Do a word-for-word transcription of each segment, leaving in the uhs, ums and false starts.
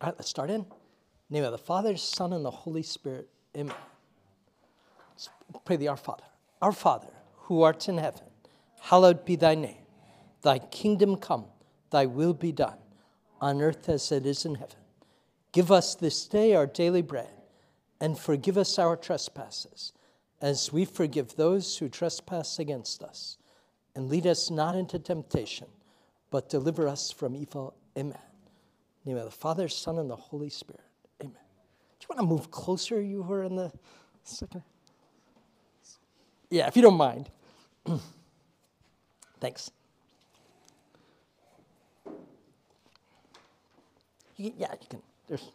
All right, let's start in. In the name of the Father, Son, and the Holy Spirit. Amen. Let's pray the Our Father. Our Father, who art in heaven, hallowed be thy name. Thy kingdom come, thy will be done, on earth as it is in heaven. Give us this day our daily bread, and forgive us our trespasses, as we forgive those who trespass against us. And lead us not into temptation, but deliver us from evil. Amen. In the name of the Father, Son, and the Holy Spirit. Amen. Do you want to move closer? You were in the second. Yeah, if you don't mind. Thanks. You, yeah, you can. There's.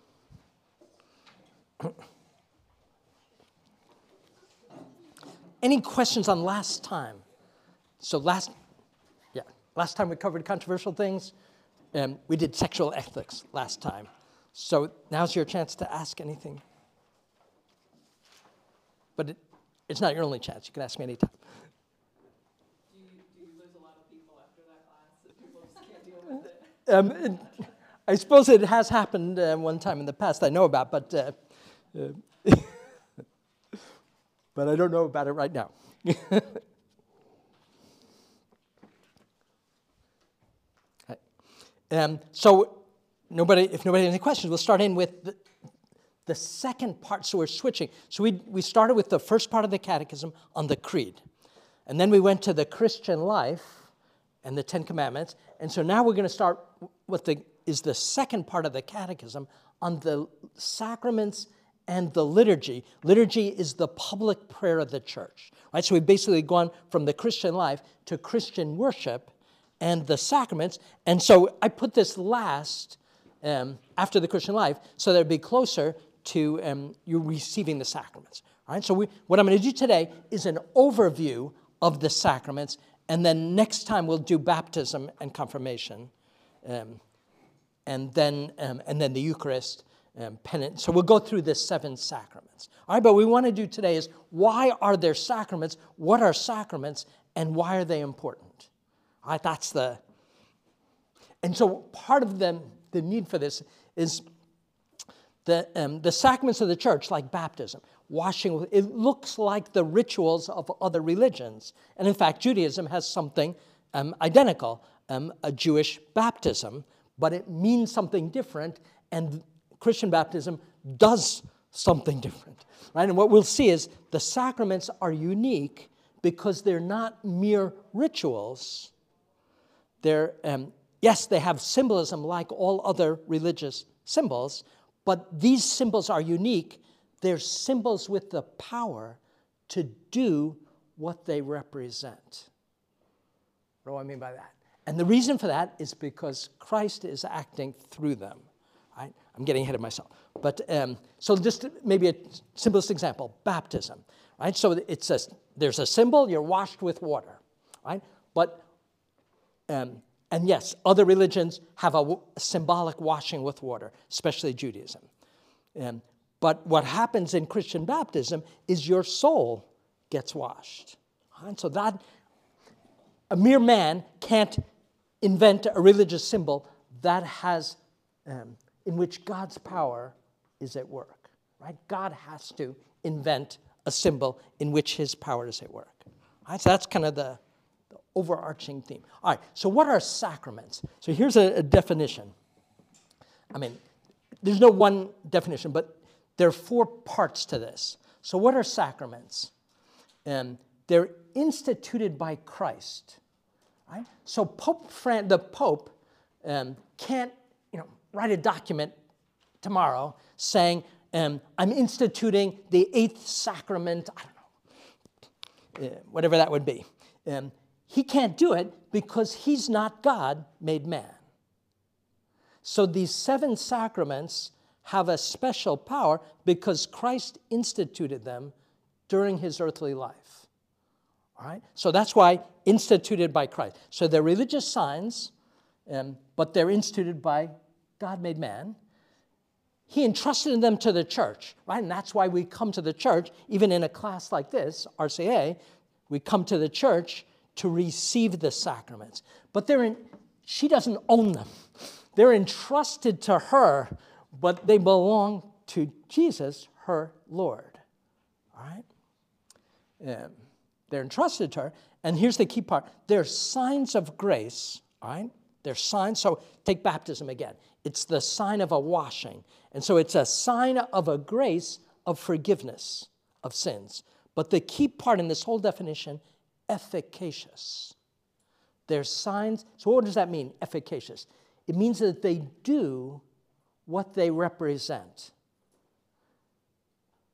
Any questions on last time? So last, yeah, last time we covered controversial things. Um, we did sexual ethics last time. So now's your chance to ask anything. But it, it's not your only chance. You can ask me anytime. Do you, do you lose a lot of people after that class that people just can't deal with it? Um, it I suppose it has happened uh, one time in the past I know about, but, uh, uh, but I don't know about it right now. Um, so nobody, if nobody has any questions, we'll start in with the, the second part, so we're switching. So we, we started with the first part of the Catechism on the Creed, and then we went to the Christian life and the Ten Commandments, and so now we're going to start what the, is the second part of the Catechism on the sacraments and the liturgy. Liturgy is the public prayer of the Church, right? So we've basically gone from the Christian life to Christian worship and the sacraments, and so I put this last um, after the Christian life, so that it'd be closer to um, you receiving the sacraments. All right. So we, what I'm going to do today is an overview of the sacraments, and then next time we'll do baptism and confirmation, um, and then um, and then the Eucharist, um, penance. So we'll go through the seven sacraments. All right. But what we want to do today is why are there sacraments? What are sacraments, and why are they important? All right, that's the, and so part of the, the need for this is the, um, the sacraments of the Church, like baptism, washing, it looks like the rituals of other religions. And in fact, Judaism has something um, identical, um, a Jewish baptism, but it means something different, and Christian baptism does something different, right? And what we'll see is the sacraments are unique because they're not mere rituals. They're, um, yes, they have symbolism like all other religious symbols, but these symbols are unique. They're symbols with the power to do what they represent. What do I mean by that? And the reason for that is because Christ is acting through them. I, I'm getting ahead of myself. But um, so just maybe a simplest example, baptism. Right? So it's a, there's a symbol, you're washed with water. Right? But Um, and yes, other religions have a, w a symbolic washing with water, especially Judaism. Um, but what happens in Christian baptism is your soul gets washed. And so that a mere man can't invent a religious symbol that has, um, in which God's power is at work. Right? God has to invent a symbol in which his power is at work. Right? So that's kind of the overarching theme. All right, so what are sacraments? So here's a, a definition. I mean, there's no one definition, but there are four parts to this. So what are sacraments? Um, they're instituted by Christ. Right? So Pope Fran- the Pope um, can't, you know, write a document tomorrow saying, um, I'm instituting the eighth sacrament, I don't know, uh, whatever that would be. Um, He can't do it because he's not God made man. So these seven sacraments have a special power because Christ instituted them during his earthly life. All right? So that's why instituted by Christ. So they're religious signs, um, but they're instituted by God made man. He entrusted them to the Church, right? And that's why we come to the Church, even in a class like this, R C I A, we come to the Church to receive the sacraments, but they're in, she doesn't own them. They're entrusted to her but they belong to Jesus, her Lord. All right? Yeah. They're entrusted to her. And here's the key part. They're signs of grace. All right? They're signs. So take baptism again. It's the sign of a washing. And so it's a sign of a grace of forgiveness of sins. But the key part in this whole definition, efficacious. They're signs. So what does that mean, efficacious? It means that they do what they represent.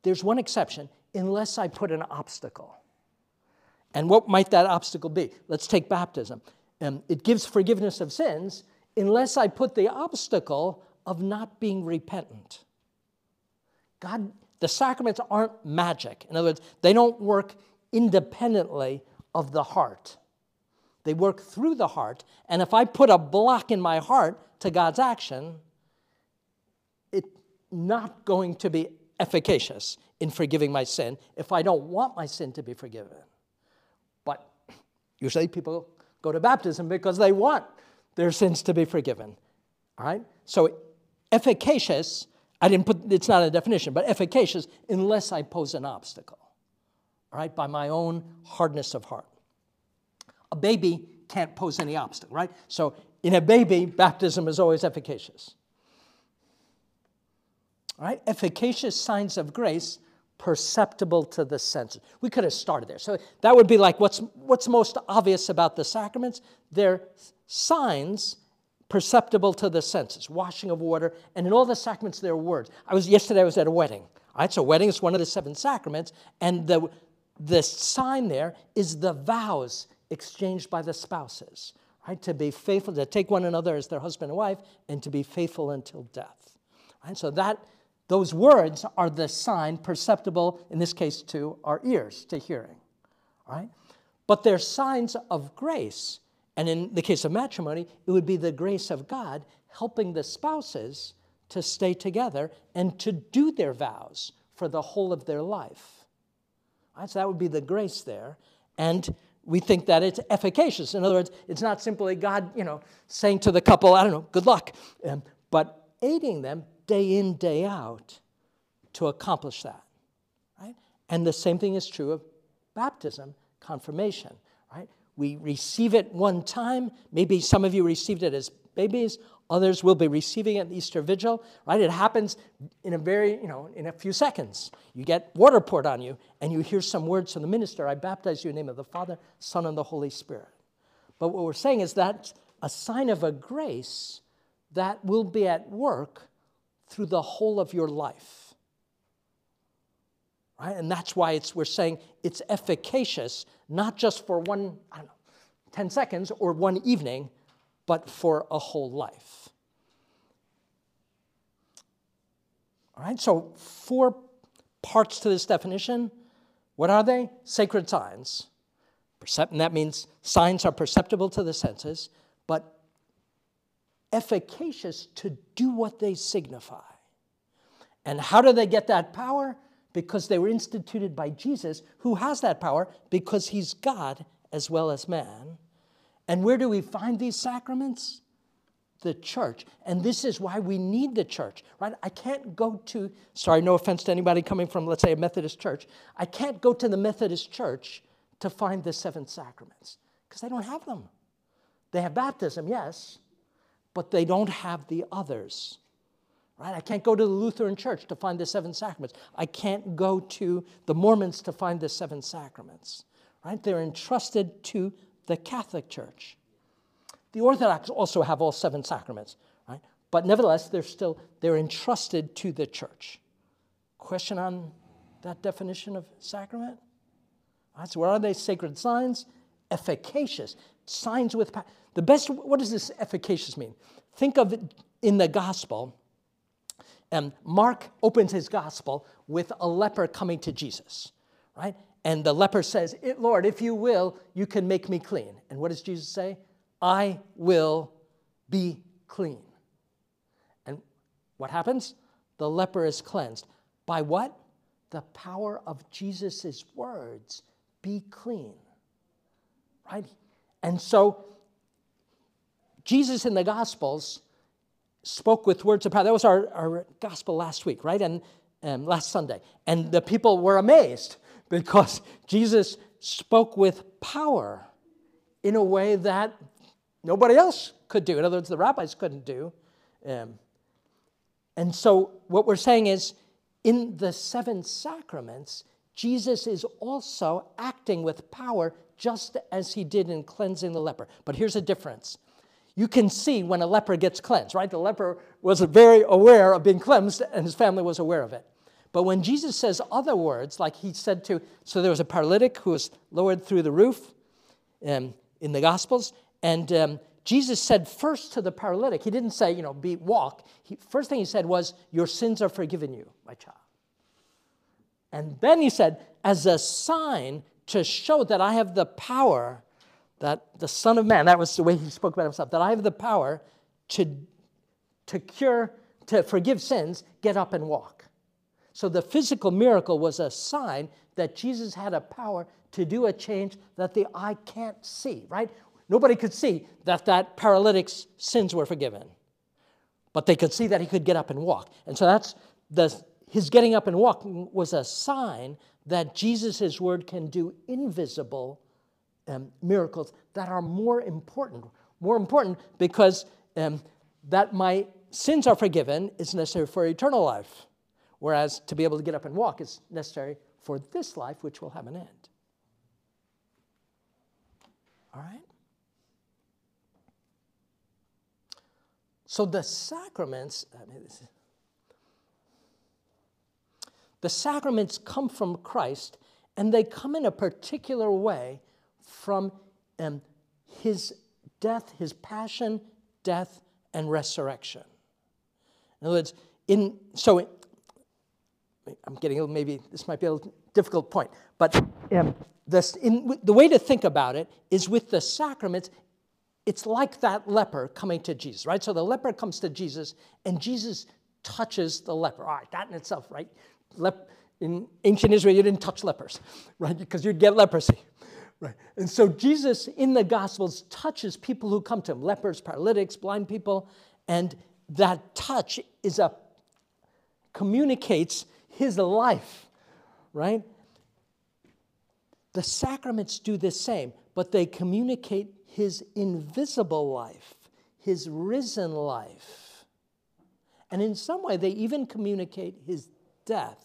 There's one exception, unless I put an obstacle. And what might that obstacle be? Let's take baptism. Um, it gives forgiveness of sins unless I put the obstacle of not being repentant. God, the sacraments aren't magic. In other words, they don't work independently of the heart. They work through the heart. And if I put a block in my heart to God's action, it's not going to be efficacious in forgiving my sin if I don't want my sin to be forgiven. But usually people go to baptism because they want their sins to be forgiven. All right? So efficacious, I didn't put, it's not a definition, but efficacious unless I pose an obstacle, all right, by my own hardness of heart. A baby can't pose any obstacle, right? So in a baby, baptism is always efficacious. All right, efficacious signs of grace perceptible to the senses. We could have started there. So that would be like what's, what's most obvious about the sacraments? They're signs perceptible to the senses, washing of water, and in all the sacraments there are words. I was, yesterday I was at a wedding. All right, so wedding is one of the seven sacraments, and the, the sign there is the vows exchanged by the spouses, right? To be faithful, to take one another as their husband and wife, and to be faithful until death. Right? So that, those words are the sign perceptible, in this case, to our ears, to hearing, right? But they're signs of grace. And in the case of matrimony, it would be the grace of God helping the spouses to stay together and to do their vows for the whole of their life. Right? So that would be the grace there. And we think that it's efficacious. In other words, it's not simply God, you know, saying to the couple, I don't know, good luck, um, but aiding them day in, day out to accomplish that, right? And the same thing is true of baptism, confirmation, right? We receive it one time. Maybe some of you received it as babies. Others will be receiving it at Easter Vigil, right? It happens in a very, you know, in a few seconds. You get water poured on you, and you hear some words from the minister, I baptize you in the name of the Father, Son, and the Holy Spirit. But what we're saying is that's a sign of a grace that will be at work through the whole of your life, right? And that's why it's, we're saying it's efficacious, not just for one, I don't know, ten seconds or one evening, but for a whole life. All right, so four parts to this definition. What are they? Sacred signs. Percept- and that means signs are perceptible to the senses, but efficacious to do what they signify. And how do they get that power? Because they were instituted by Jesus, who has that power because he's God as well as man. And where do we find these sacraments? The church. And this is why we need the church, right? I can't go to, sorry, no offense to anybody coming from, let's say, a Methodist church. I can't go to the Methodist church to find the seven sacraments because they don't have them. They have baptism, yes, but they don't have the others, right? I can't go to the Lutheran church to find the seven sacraments. I can't go to the Mormons to find the seven sacraments, right? They're entrusted to the Catholic Church. The Orthodox also have all seven sacraments, right? But nevertheless, they're still, they're entrusted to the church. Question on that definition of sacrament? All right, so what are they? Sacred signs, efficacious, signs with power. The best, what does this efficacious mean? Think of it in the gospel, and Mark opens his gospel with a leper coming to Jesus, right? And the leper says, Lord, if you will, you can make me clean. And what does Jesus say? I will be clean. And what happens? The leper is cleansed. By what? The power of Jesus' words, be clean. Right? And so Jesus in the Gospels spoke with words of power. That was our, our gospel last week, right? And um, last Sunday. And the people were amazed because Jesus spoke with power in a way that nobody else could do. In other words, the rabbis couldn't do. Um, and so what we're saying is, in the seven sacraments, Jesus is also acting with power just as he did in cleansing the leper. But here's a difference. You can see when a leper gets cleansed, right? The leper was very aware of being cleansed, and his family was aware of it. But when Jesus says other words, like he said to, so there was a paralytic who was lowered through the roof um, in the Gospels, and um, Jesus said first to the paralytic, he didn't say, you know, be, walk. He, first thing he said was, your sins are forgiven you, my child. And then he said, as a sign to show that I have the power, that the Son of Man, that was the way he spoke about himself, that I have the power to, to cure, to forgive sins, get up and walk. So the physical miracle was a sign that Jesus had a power to do a change that the eye can't see, right? Nobody could see that that paralytic's sins were forgiven. But they could see that he could get up and walk. And so that's the, his getting up and walking was a sign that Jesus' word can do invisible um, miracles that are more important. More important because um, that my sins are forgiven is necessary for eternal life. Whereas to be able to get up and walk is necessary for this life, which will have an end. All right? So the sacraments, I mean, this is, the sacraments come from Christ, and they come in a particular way from um, his death, his passion, death, and resurrection. In other words, in, so in, I'm getting, maybe this might be a difficult point, but um, this, in, the way to think about it is with the sacraments, it's like that leper coming to Jesus, right? So the leper comes to Jesus, and Jesus touches the leper. All right, that in itself, right? Lep- in ancient Israel, you didn't touch lepers, right? Because you'd get leprosy, right? And so Jesus in the Gospels touches people who come to him, lepers, paralytics, blind people, and that touch is a, communicates his life, right? The sacraments do the same, but they communicate his invisible life, his risen life. And in some way, they even communicate his death.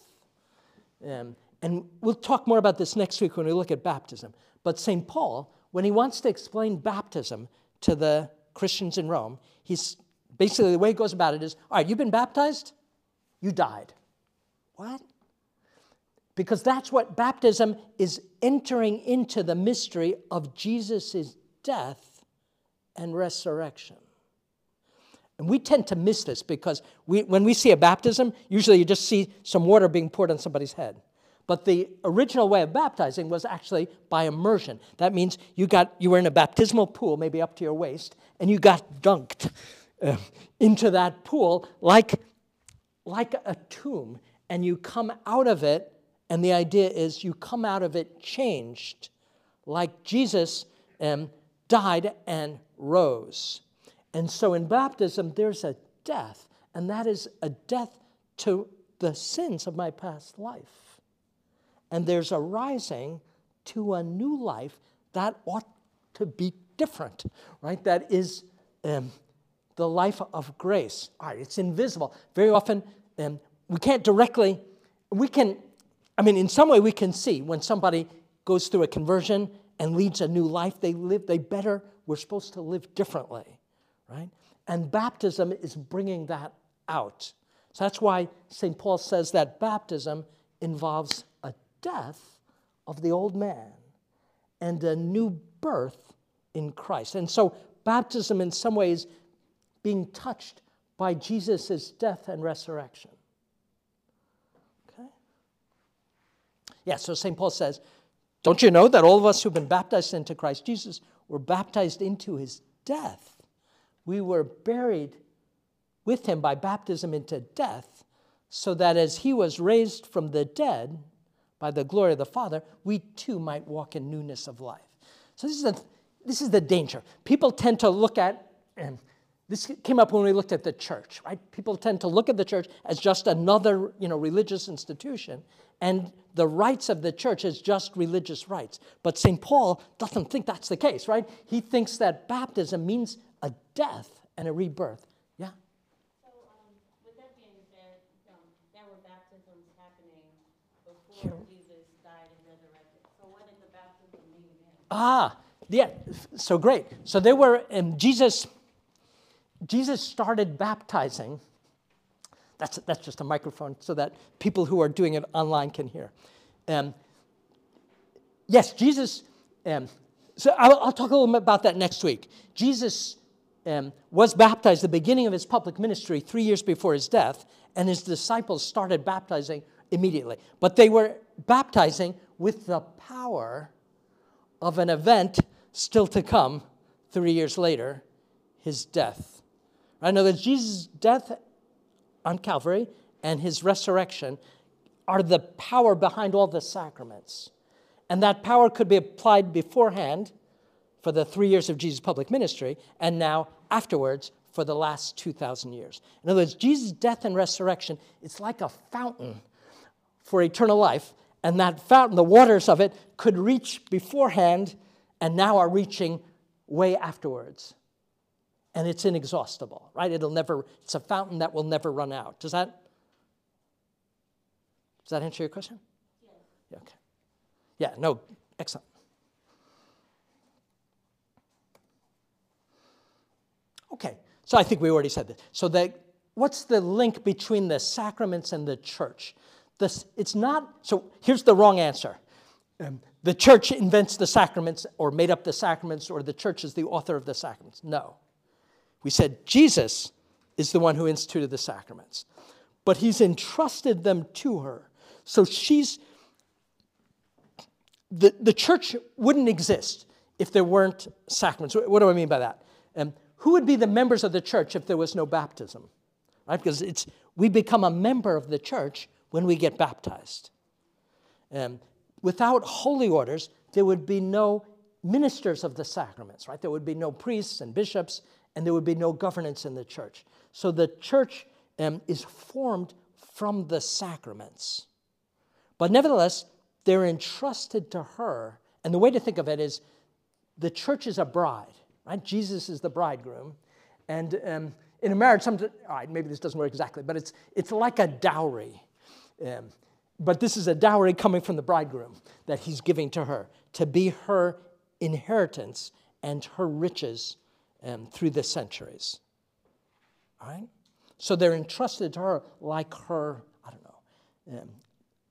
Um, and we'll talk more about this next week when we look at baptism. But Saint Paul, when he wants to explain baptism to the Christians in Rome, he's basically, the way he goes about it is, all right, you've been baptized, you died. What? Because that's what baptism is, entering into the mystery of Jesus' death and resurrection. And we tend to miss this because we, when we see a baptism, usually you just see some water being poured on somebody's head. But the original way of baptizing was actually by immersion. That means you got you were in a baptismal pool, maybe up to your waist, and you got dunked uh, into that pool like, like a tomb. And you come out of it, and the idea is you come out of it changed, like Jesus um, died and rose. And so in baptism, there's a death, and that is a death to the sins of my past life. And there's a rising to a new life that ought to be different, right? That is um, the life of grace. All right, it's invisible. Very often, um, we can't directly, we can, I mean, in some way we can see when somebody goes through a conversion and leads a new life, they live, they better, we're supposed to live differently, right? And baptism is bringing that out. So that's why Saint Paul says that baptism involves a death of the old man and a new birth in Christ. And so baptism in some ways being touched by Jesus' death and resurrection. Yeah, so Saint Paul says, don't you know that all of us who've been baptized into Christ Jesus were baptized into his death? We were buried with him by baptism into death, so that as he was raised from the dead by the glory of the Father, we too might walk in newness of life. So this is the, this is the danger. People tend to look at, and This came up when we looked at the church, right? People tend to look at the church as just another, you know, religious institution, and the rights of the church as just religious rights. But Saint Paul doesn't think that's the case, right? He thinks that baptism means a death and a rebirth. Yeah? So um, with that being said, um, there were baptisms happening before sure. Jesus died and resurrected. So what did the baptism mean then? Ah, yeah, so great. So there were, um, Jesus... Jesus started baptizing. That's, that's just a microphone so that people who are doing it online can hear. Um, yes, Jesus, um, so I'll, I'll talk a little bit about that next week. Jesus um, was baptized at the beginning of his public ministry three years before his death, and his disciples started baptizing immediately. But they were baptizing with the power of an event still to come three years later, his death. In other words, Jesus' death on Calvary and his resurrection are the power behind all the sacraments. And that power could be applied beforehand for the three years of Jesus' public ministry, and now afterwards for the last two thousand years. In other words, Jesus' death and resurrection, it's like a fountain for eternal life, and that fountain, the waters of it, could reach beforehand and now are reaching way afterwards. And it's inexhaustible, right? It'll never, it's a fountain that will never run out. Does that, does that answer your question? Yeah. Yeah, okay. Yeah, no, excellent. Okay, so I think we already said this. So the, what's the link between the sacraments and the church? This, it's not, so here's the wrong answer. Um, the church invents the sacraments or made up the sacraments, or the church is the author of the sacraments. No. We said Jesus is the one who instituted the sacraments, but he's entrusted them to her. So she's, the, the church wouldn't exist if there weren't sacraments. What do I mean by that? Um, who would be the members of the church if there was no baptism? Right? Because it's, we become a member of the church when we get baptized. Um, without holy orders, there would be no ministers of the sacraments, right? There would be no priests and bishops, and there would be no governance in the church. So the church um, is formed from the sacraments. But nevertheless, they're entrusted to her. And the way to think of it is the church is a bride, right? Jesus is the bridegroom. And um, in a marriage, sometimes, all right, maybe this doesn't work exactly, but it's, it's like a dowry. Um, but this is a dowry coming from the bridegroom that he's giving to her to be her inheritance and her riches Um, through the centuries, all right? So they're entrusted to her like her, I don't know, um,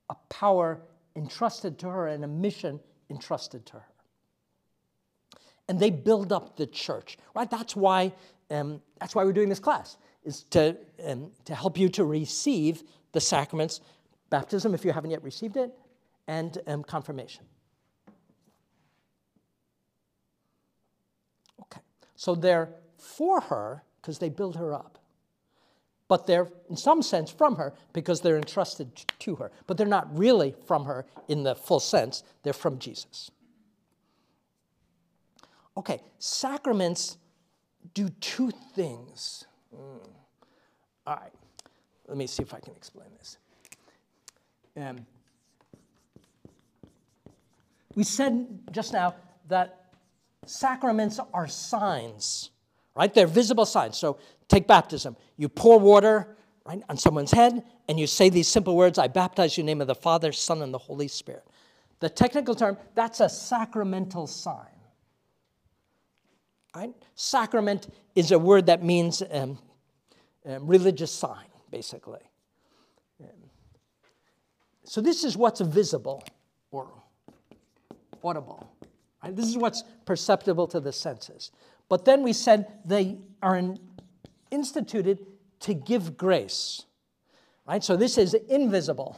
a power entrusted to her and a mission entrusted to her. And they build up the church, right? That's why, um, that's why we're doing this class, is to, um, to help you to receive the sacraments, baptism if you haven't yet received it, and um, confirmation. So they're for her because they build her up. But they're, in some sense, from her because they're entrusted to her. But they're not really from her in the full sense. They're from Jesus. Okay, sacraments do two things. Mm. All right, let me see if I can explain this. Um, we said just now that sacraments are signs, right? They're visible signs. So take baptism. You pour water, right, on someone's head, and you say these simple words, I baptize you in the name of the Father, Son, and the Holy Spirit. The technical term, that's a sacramental sign. Right? Sacrament is a word that means um, um, religious sign, basically. Um, so this is what's visible or audible. This is what's perceptible to the senses. But then we said they are in, instituted to give grace, right? So this is invisible,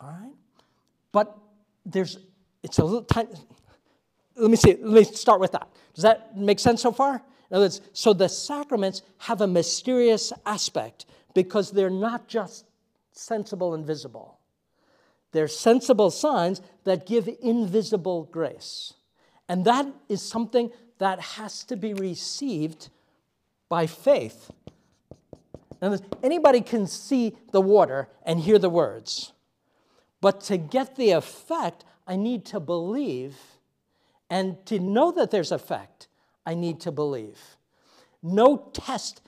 all right? But there's, it's a little tiny, let me see, let me start with that. Does that make sense so far? In other words, so the sacraments have a mysterious aspect because they're not just sensible and visible. They're sensible signs that give invisible grace. And that is something that has to be received by faith. And anybody can see the water and hear the words. But to get the effect, I need to believe. And to know that there's effect, I need to believe. No test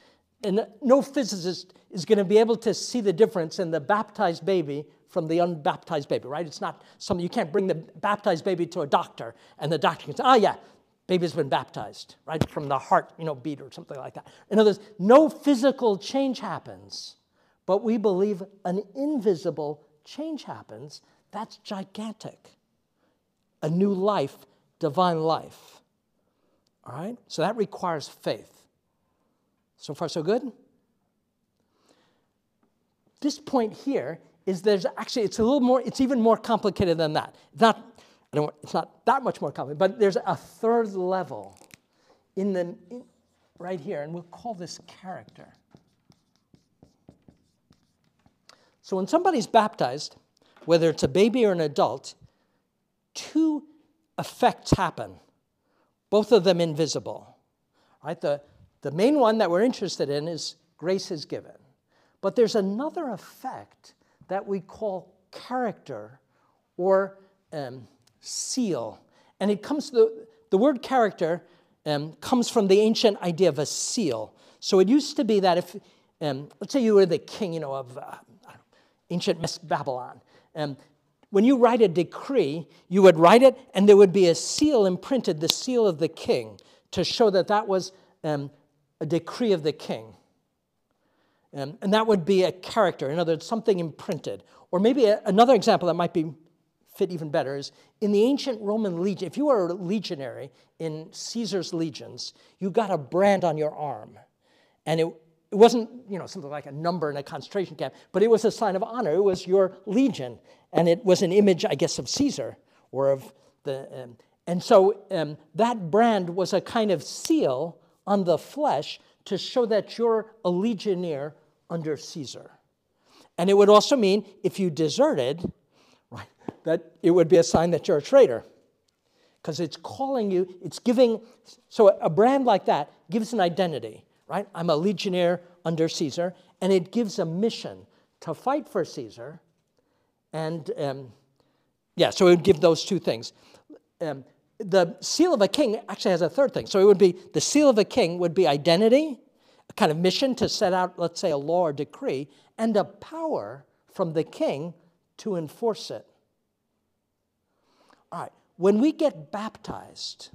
and no physicist is going to be able to see the difference in the baptized baby from the unbaptized baby, right? It's not something, you can't bring the baptized baby to a doctor and the doctor can say, oh yeah, baby's been baptized, right? From the heart, you know, beat or something like that. In other words, no physical change happens, but we believe an invisible change happens. That's gigantic. A new life, divine life, all right? So that requires faith. So far, so good? This point here is there's actually, it's a little more, it's even more complicated than that. Not, I don't, it's not that much more complicated, but there's a third level in the, in, right here, and we'll call this character. So when somebody's baptized, whether it's a baby or an adult, two effects happen, both of them invisible, right? The, the main one that we're interested in is grace is given. But there's another effect that we call character or um, seal. And it comes to the, the word character um, comes from the ancient idea of a seal. So it used to be that if, um, let's say you were the king, you know, of uh, I don't know, ancient Babylon. Um, when you write a decree, you would write it and there would be a seal imprinted, the seal of the king, to show that that was um, a decree of the king. Um, and that would be a character, in other words, something imprinted. Or maybe a, another example that might be fit even better is in the ancient Roman legion, if you were a legionary in Caesar's legions, you got a brand on your arm. And it, it wasn't, you know, something like a number in a concentration camp, but it was a sign of honor. It was your legion. And it was an image, I guess, of Caesar or of the... Um, and so um, that brand was a kind of seal on the flesh to show that you're a legionnaire under Caesar. And it would also mean if you deserted, right, that it would be a sign that you're a traitor. Because it's calling you, it's giving, so a brand like that gives an identity, right? I'm a legionnaire under Caesar, and it gives a mission to fight for Caesar. And um, yeah, so it would give those two things. Um, The seal of a king actually has a third thing. So it would be, the seal of a king would be identity, a kind of mission to set out, let's say, a law or decree, and a power from the king to enforce it. All right, when we get baptized,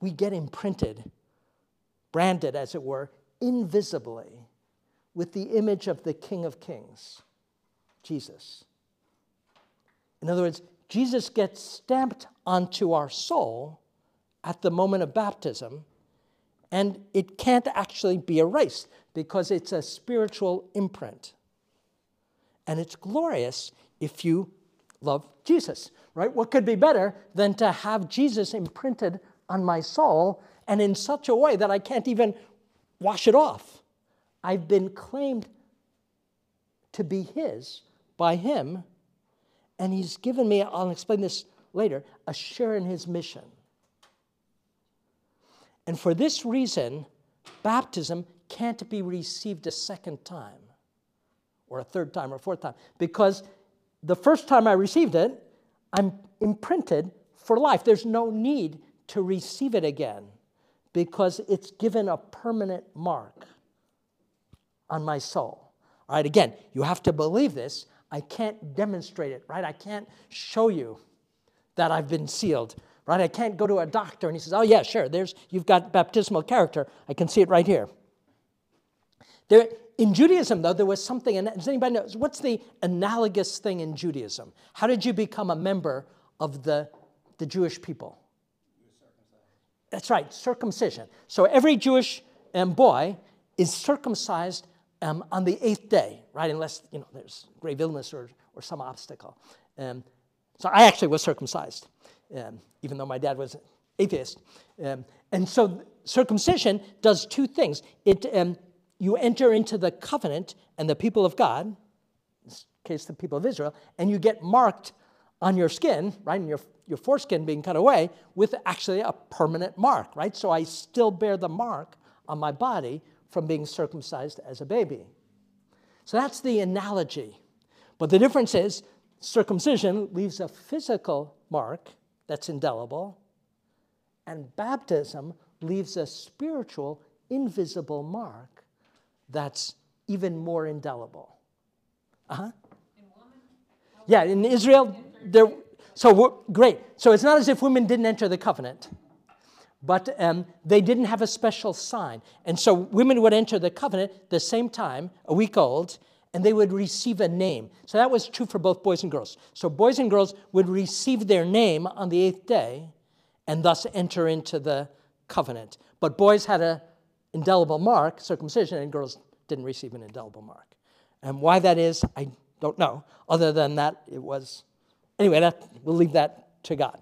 we get imprinted, branded, as it were, invisibly with the image of the King of Kings, Jesus. In other words, Jesus gets stamped onto our soul at the moment of baptism, and it can't actually be erased because it's a spiritual imprint. And it's glorious if you love Jesus, right? What could be better than to have Jesus imprinted on my soul and in such a way that I can't even wash it off? I've been claimed to be his by him. And he's given me, I'll explain this later, a share in his mission. And for this reason, baptism can't be received a second time, or a third time, or a fourth time, because the first time I received it, I'm imprinted for life. There's no need to receive it again, because it's given a permanent mark on my soul. All right, again, you have to believe this. I can't demonstrate it, right? I can't show you that I've been sealed, right? I can't go to a doctor and he says, oh yeah, sure, there's, you've got baptismal character. I can see it right here. There, in Judaism, though, there was something, and does anybody know, what's the analogous thing in Judaism? How did you become a member of the, the Jewish people? That's right, circumcision. So every Jewish um, boy is circumcised Um, on the eighth day, right? Unless, you know, there's grave illness or, or some obstacle. Um, so I actually was circumcised, um, even though my dad was atheist. Um, and so circumcision does two things. It, um, you enter into the covenant and the people of God, in this case the people of Israel, and you get marked on your skin, right, in your your foreskin being cut away with actually a permanent mark, right? So I still bear the mark on my body from being circumcised as a baby. So that's the analogy. But the difference is circumcision leaves a physical mark that's indelible, and baptism leaves a spiritual, invisible mark that's even more indelible. Uh-huh. Yeah, in Israel, there, so we're, great. So it's not as if women didn't enter the covenant, but um, they didn't have a special sign. And so women would enter the covenant the same time, a week old, and they would receive a name. So that was true for both boys and girls. So boys and girls would receive their name on the eighth day and thus enter into the covenant. But boys had an indelible mark, circumcision, and girls didn't receive an indelible mark. And why that is, I don't know. Other than that, it was, anyway, that, we'll leave that to God.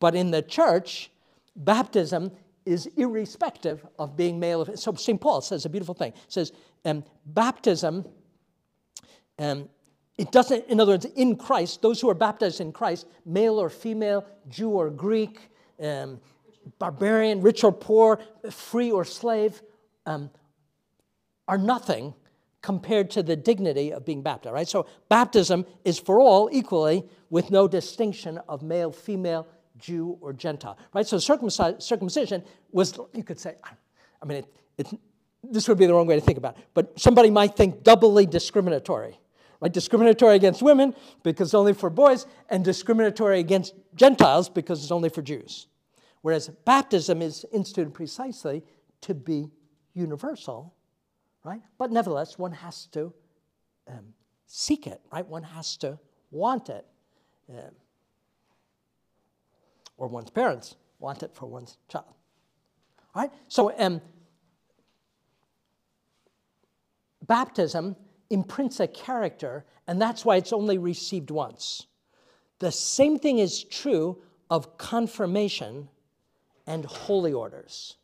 But in the church, baptism is irrespective of being male. So Saint Paul says a beautiful thing. He says, um, baptism, um, it doesn't, in other words, in Christ, those who are baptized in Christ, male or female, Jew or Greek, um, barbarian, rich or poor, free or slave, um, are nothing compared to the dignity of being baptized, right? So baptism is for all equally with no distinction of male, female, Jew, or Gentile, right? So circumcision was, you could say, I mean, it, it, this would be the wrong way to think about it, but somebody might think doubly discriminatory, right? Discriminatory against women because it's only for boys, and discriminatory against Gentiles because it's only for Jews. Whereas baptism is instituted precisely to be universal, right? But nevertheless, one has to um, seek it, right? One has to want it. Um, or one's parents want it for one's child, all right? So um, baptism imprints a character, and that's why it's only received once. The same thing is true of confirmation and holy orders.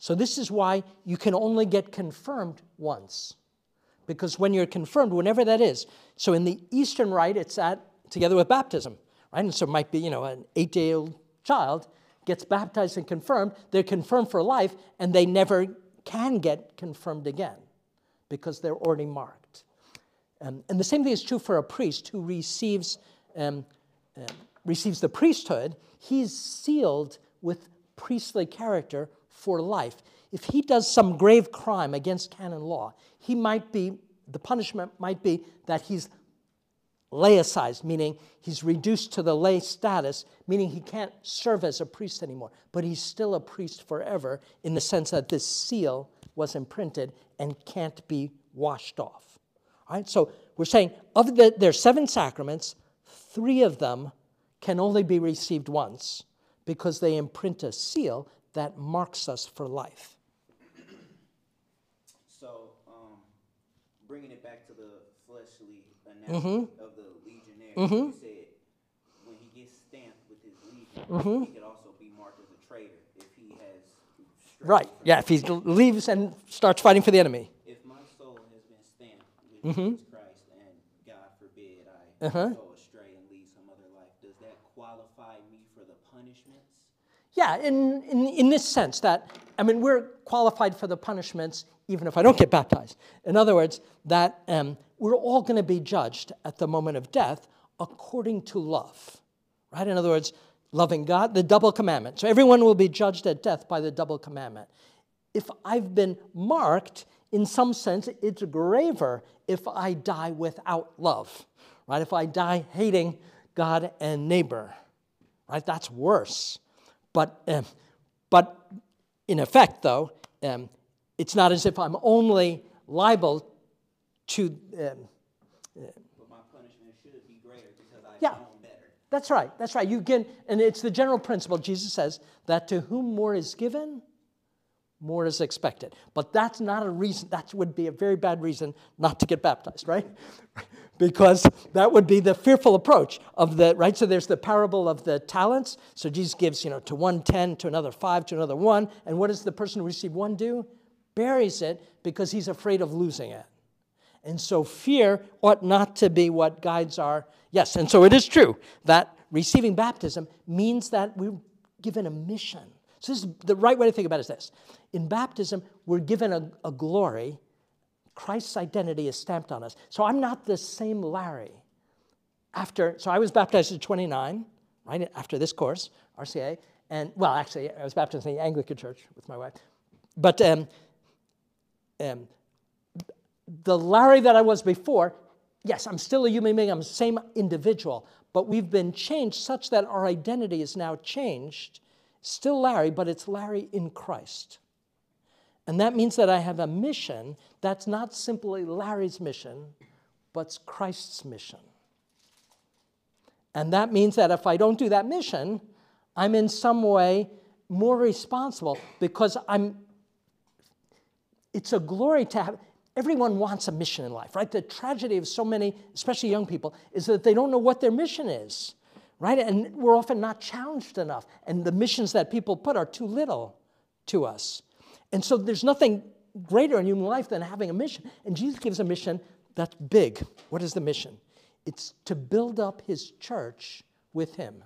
So this is why you can only get confirmed once, because when you're confirmed, whenever that is, so in the Eastern Rite, it's at, together with baptism, right? And so it might be, you know, an eight-day-old child gets baptized and confirmed, they're confirmed for life, and they never can get confirmed again because they're already marked. Um, and the same thing is true for a priest who receives, um, um, receives the priesthood. He's sealed with priestly character for life. If he does some grave crime against canon law, he might be, the punishment might be that he's laicized, meaning he's reduced to the lay status, meaning he can't serve as a priest anymore, but he's still a priest forever in the sense that this seal was imprinted and can't be washed off. All right, so we're saying of the, there are seven sacraments, three of them can only be received once because they imprint a seal that marks us for life. So, um, bringing it back to the fleshly analogy mm-hmm. of the legionnaire, mm-hmm. you said when he gets stamped with his legion, mm-hmm. he could also be marked as a traitor if he has... Right, yeah, if he leaves and starts fighting for the enemy. If my soul has been stamped with mm-hmm. Jesus Christ and, God forbid, I uh-huh. go astray and lead some other life, does that qualify me for the punishments? Yeah, in, in, in this sense that, I mean, we're qualified for the punishments even if I don't get baptized. In other words, that um, we're all going to be judged at the moment of death according to love, right? In other words, loving God, the double commandment. So everyone will be judged at death by the double commandment. If I've been marked, in some sense, it's graver if I die without love, right? If I die hating God and neighbor, right? That's worse. But, um, but in effect, though, um, it's not as if I'm only liable to... Um, but my punishment should be greater because I've yeah, known better. That's right. That's right. You can, and it's the general principle. Jesus says that to whom more is given, more is expected. But that's not a reason. That would be a very bad reason not to get baptized, right? Because that would be the fearful approach of the, right? So there's the parable of the talents. So Jesus gives, you know, to one ten, to another five, to another one. And what does the person who received one do? Buries it because he's afraid of losing it. And so fear ought not to be what guides our, yes. And so it is true that receiving baptism means that we're given a mission. So this is the right way to think about it is this. In baptism, we're given a, a glory. Christ's identity is stamped on us. So I'm not the same Larry. After, so I was baptized at twenty-nine, right, after this course, R C A. And, well, actually, I was baptized in the Anglican Church with my wife. But um, um, the Larry that I was before, yes, I'm still a human being. I'm the same individual. But we've been changed such that our identity is now changed. Still Larry, but it's Larry in Christ. And that means that I have a mission that's not simply Larry's mission, but Christ's mission. And that means that if I don't do that mission, I'm in some way more responsible because I'm, it's a glory to have, everyone wants a mission in life, right? The tragedy of so many, especially young people, is that they don't know what their mission is, right? And we're often not challenged enough. And the missions that people put are too little to us. And so there's nothing greater in human life than having a mission. And Jesus gives a mission that's big. What is the mission? It's to build up his church with him.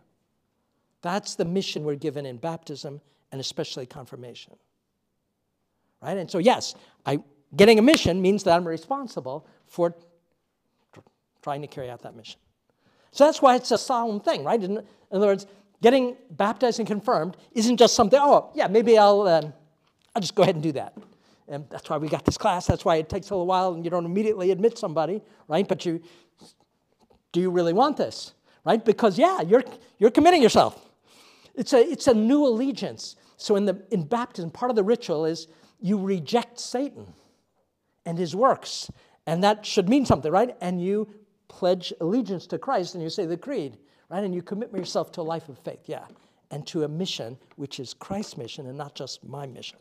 That's the mission we're given in baptism and especially confirmation, right? And so yes, I, getting a mission means that I'm responsible for trying to carry out that mission. So that's why it's a solemn thing, right? In, in other words, getting baptized and confirmed isn't just something, oh, yeah, maybe I'll, um, I'll just go ahead and do that. And that's why we got this class. That's why it takes a little while and you don't immediately admit somebody, right? But you, do you really want this, right? Because yeah, you're, you're committing yourself. It's a, it's a new allegiance. So in, the, in baptism, part of the ritual is you reject Satan and his works. And that should mean something, right? And you pledge allegiance to Christ and you say the creed, right? And you commit yourself to a life of faith, yeah. And to a mission, which is Christ's mission and not just my mission.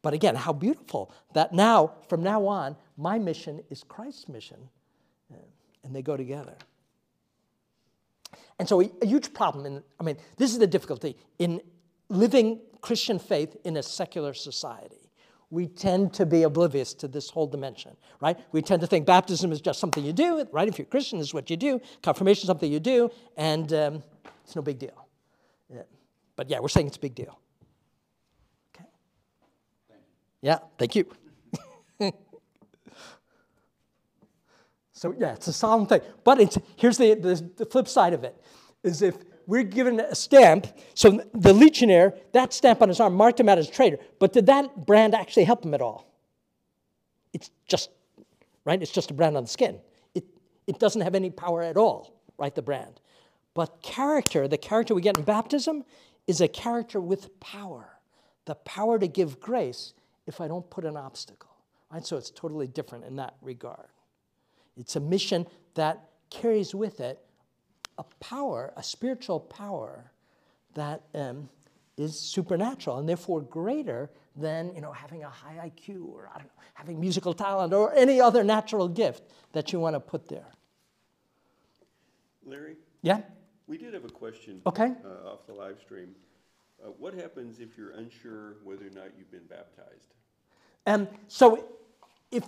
But again, how beautiful that now, from now on, my mission is Christ's mission. And they go together. And so a huge problem, in, I mean, this is the difficulty in living Christian faith in a secular society. We tend to be oblivious to this whole dimension, right? We tend to think baptism is just something you do, right? If you're Christian, it's what you do. Confirmation is something you do, and um, it's no big deal. Yeah. But yeah, we're saying it's a big deal. Okay. Thank you. Yeah, thank you. So yeah, it's a solemn thing. But it's, here's the, the, the flip side of it, is if we're given a stamp, so the legionnaire, that stamp on his arm marked him out as a traitor, but did that brand actually help him at all? It's just, right, it's just a brand on the skin. It, it doesn't have any power at all, right, the brand. But character, the character we get in baptism, is a character with power, the power to give grace if I don't put an obstacle, right? So it's totally different in that regard. It's a mission that carries with it a power, a spiritual power that um, is supernatural and therefore greater than, you know, having a high I Q or, I don't know, having musical talent or any other natural gift that you want to put there. Larry? Yeah? We did have a question okay. uh, off the live stream. Uh, what happens if you're unsure whether or not you've been baptized? Um, so if...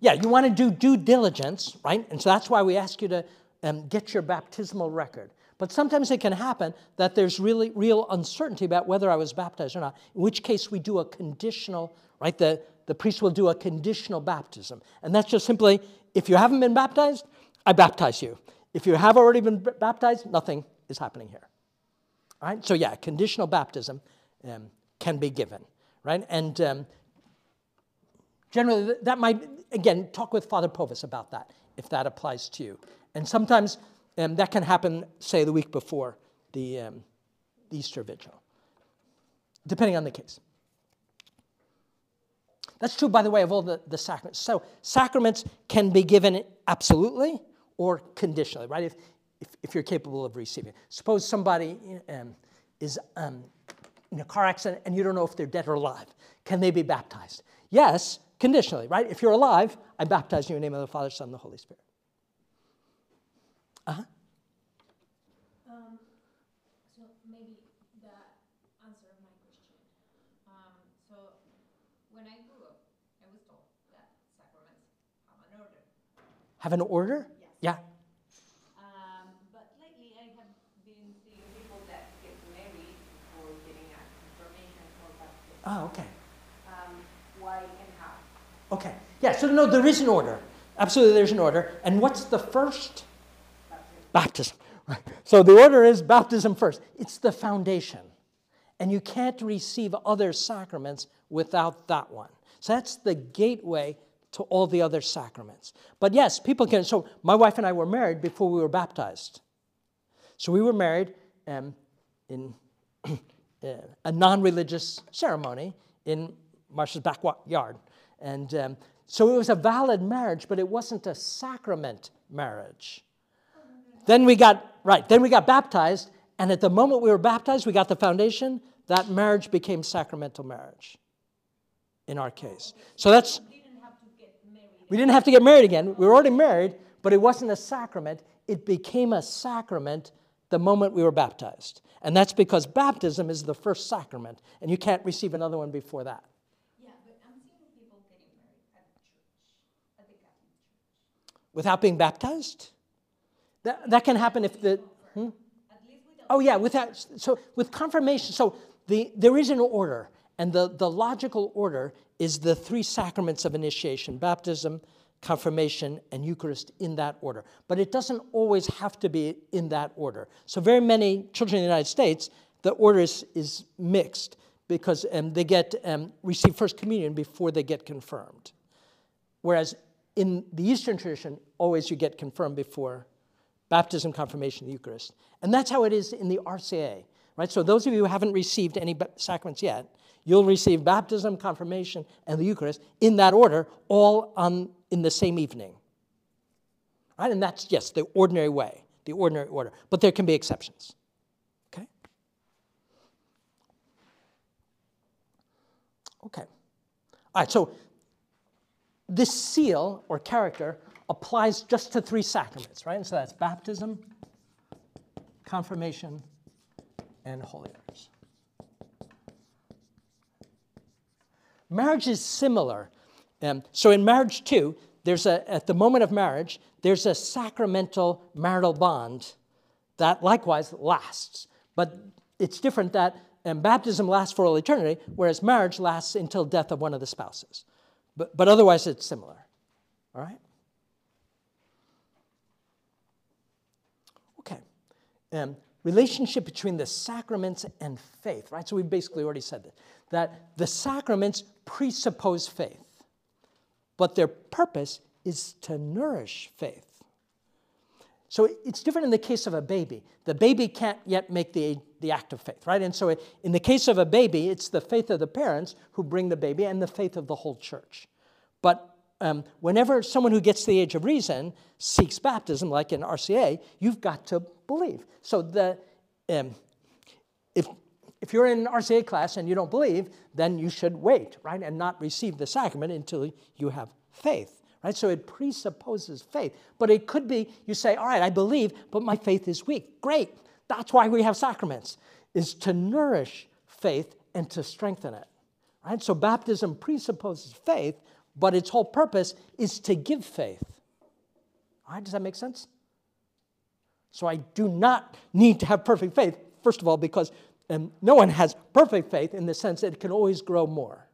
Yeah, you want to do due diligence, right? And so that's why we ask you to um, get your baptismal record. But sometimes it can happen that there's really real uncertainty about whether I was baptized or not, in which case we do a conditional, right? The, the priest will do a conditional baptism. And that's just simply, if you haven't been baptized, I baptize you. If you have already been baptized, nothing is happening here, all right? So yeah, conditional baptism um, can be given, right? And um, generally, that might, again, talk with Father Povis about that, if that applies to you. And sometimes um, that can happen, say, the week before the, um, the Easter Vigil, depending on the case. That's true, by the way, of all the, the sacraments. So sacraments can be given absolutely or conditionally, right, if, if, if you're capable of receiving. Suppose somebody um, is um, in a car accident and you don't know if they're dead or alive. Can they be baptized? Yes. Conditionally, right? If you're alive, I baptize you in the name of the Father, Son, and the Holy Spirit. Uh-huh. Um, so maybe that answers my question. Um, so when I grew up, I was told that sacraments have an order. Have an order? Yes. Yeah. Um, but lately I have Oh, okay. Um, why and how. Okay. Yeah, so no, there is an order. Absolutely, there's an order. And what's the first? Baptism. Baptism. So the order is baptism first. It's the foundation. And you can't receive other sacraments without that one. So that's the gateway to all the other sacraments. But yes, people can. So my wife and I were married before we were baptized. So we were married um, in a non-religious ceremony in Marsha's backyard. And um, so it was a valid marriage, but it wasn't a sacrament marriage. Then we got, right, then we got baptized. And at the moment we were baptized, we got the foundation. That marriage became sacramental marriage in our case. So that's, we didn't have to get married again. We didn't have to get married again. We were already married, but it wasn't a sacrament. It became a sacrament the moment we were baptized. And that's because baptism is the first sacrament, and you can't receive another one before that. Yeah, but I'm seeing people getting married at the church, at the Catholic church. Without being baptized? That, that can happen if the... Hmm? Oh, yeah, with that, so with confirmation, so the, there is an order, and the, the logical order is the three sacraments of initiation, baptism, confirmation, and Eucharist in that order. But it doesn't always have to be in that order. So very many children in the United States, the order is, is mixed because um, they get um, receive First Communion before they get confirmed. Whereas in the Eastern tradition, always you get confirmed before baptism, confirmation, the Eucharist. And that's how it is in the R C A, right? So those of you who haven't received any sacraments yet, you'll receive baptism, confirmation, and the Eucharist in that order, all on, in the same evening, right? And that's, yes, the ordinary way, the ordinary order. But there can be exceptions, okay? Okay. All right, so this seal or character applies just to three sacraments, right? And so that's baptism, confirmation, and holy orders. Marriage is similar. Um, so in marriage too, there's a, at the moment of marriage, there's a sacramental marital bond that likewise lasts. But it's different that um, baptism lasts for all eternity, whereas marriage lasts until death of one of the spouses. But, but otherwise it's similar, all right? Um, relationship between the sacraments and faith, right? So we basically already said that, that the sacraments presuppose faith, but their purpose is to nourish faith. So it's different in the case of a baby. The baby can't yet make the, the act of faith, right? And so it, in the case of a baby, it's the faith of the parents who bring the baby and the faith of the whole church. But um, whenever someone who gets to the age of reason seeks baptism, like in R C A, you've got to believe. So the, um, if, if you're in an R C A class and you don't believe, then you should wait, right, and not receive the sacrament until you have faith, right? So it presupposes faith. But it could be you say, all right, I believe, but my faith is weak. Great. That's why we have sacraments, is to nourish faith and to strengthen it, right? So baptism presupposes faith, but its whole purpose is to give faith. All right, does that make sense? So I do not need to have perfect faith, first of all, because um, no one has perfect faith in the sense that it can always grow more.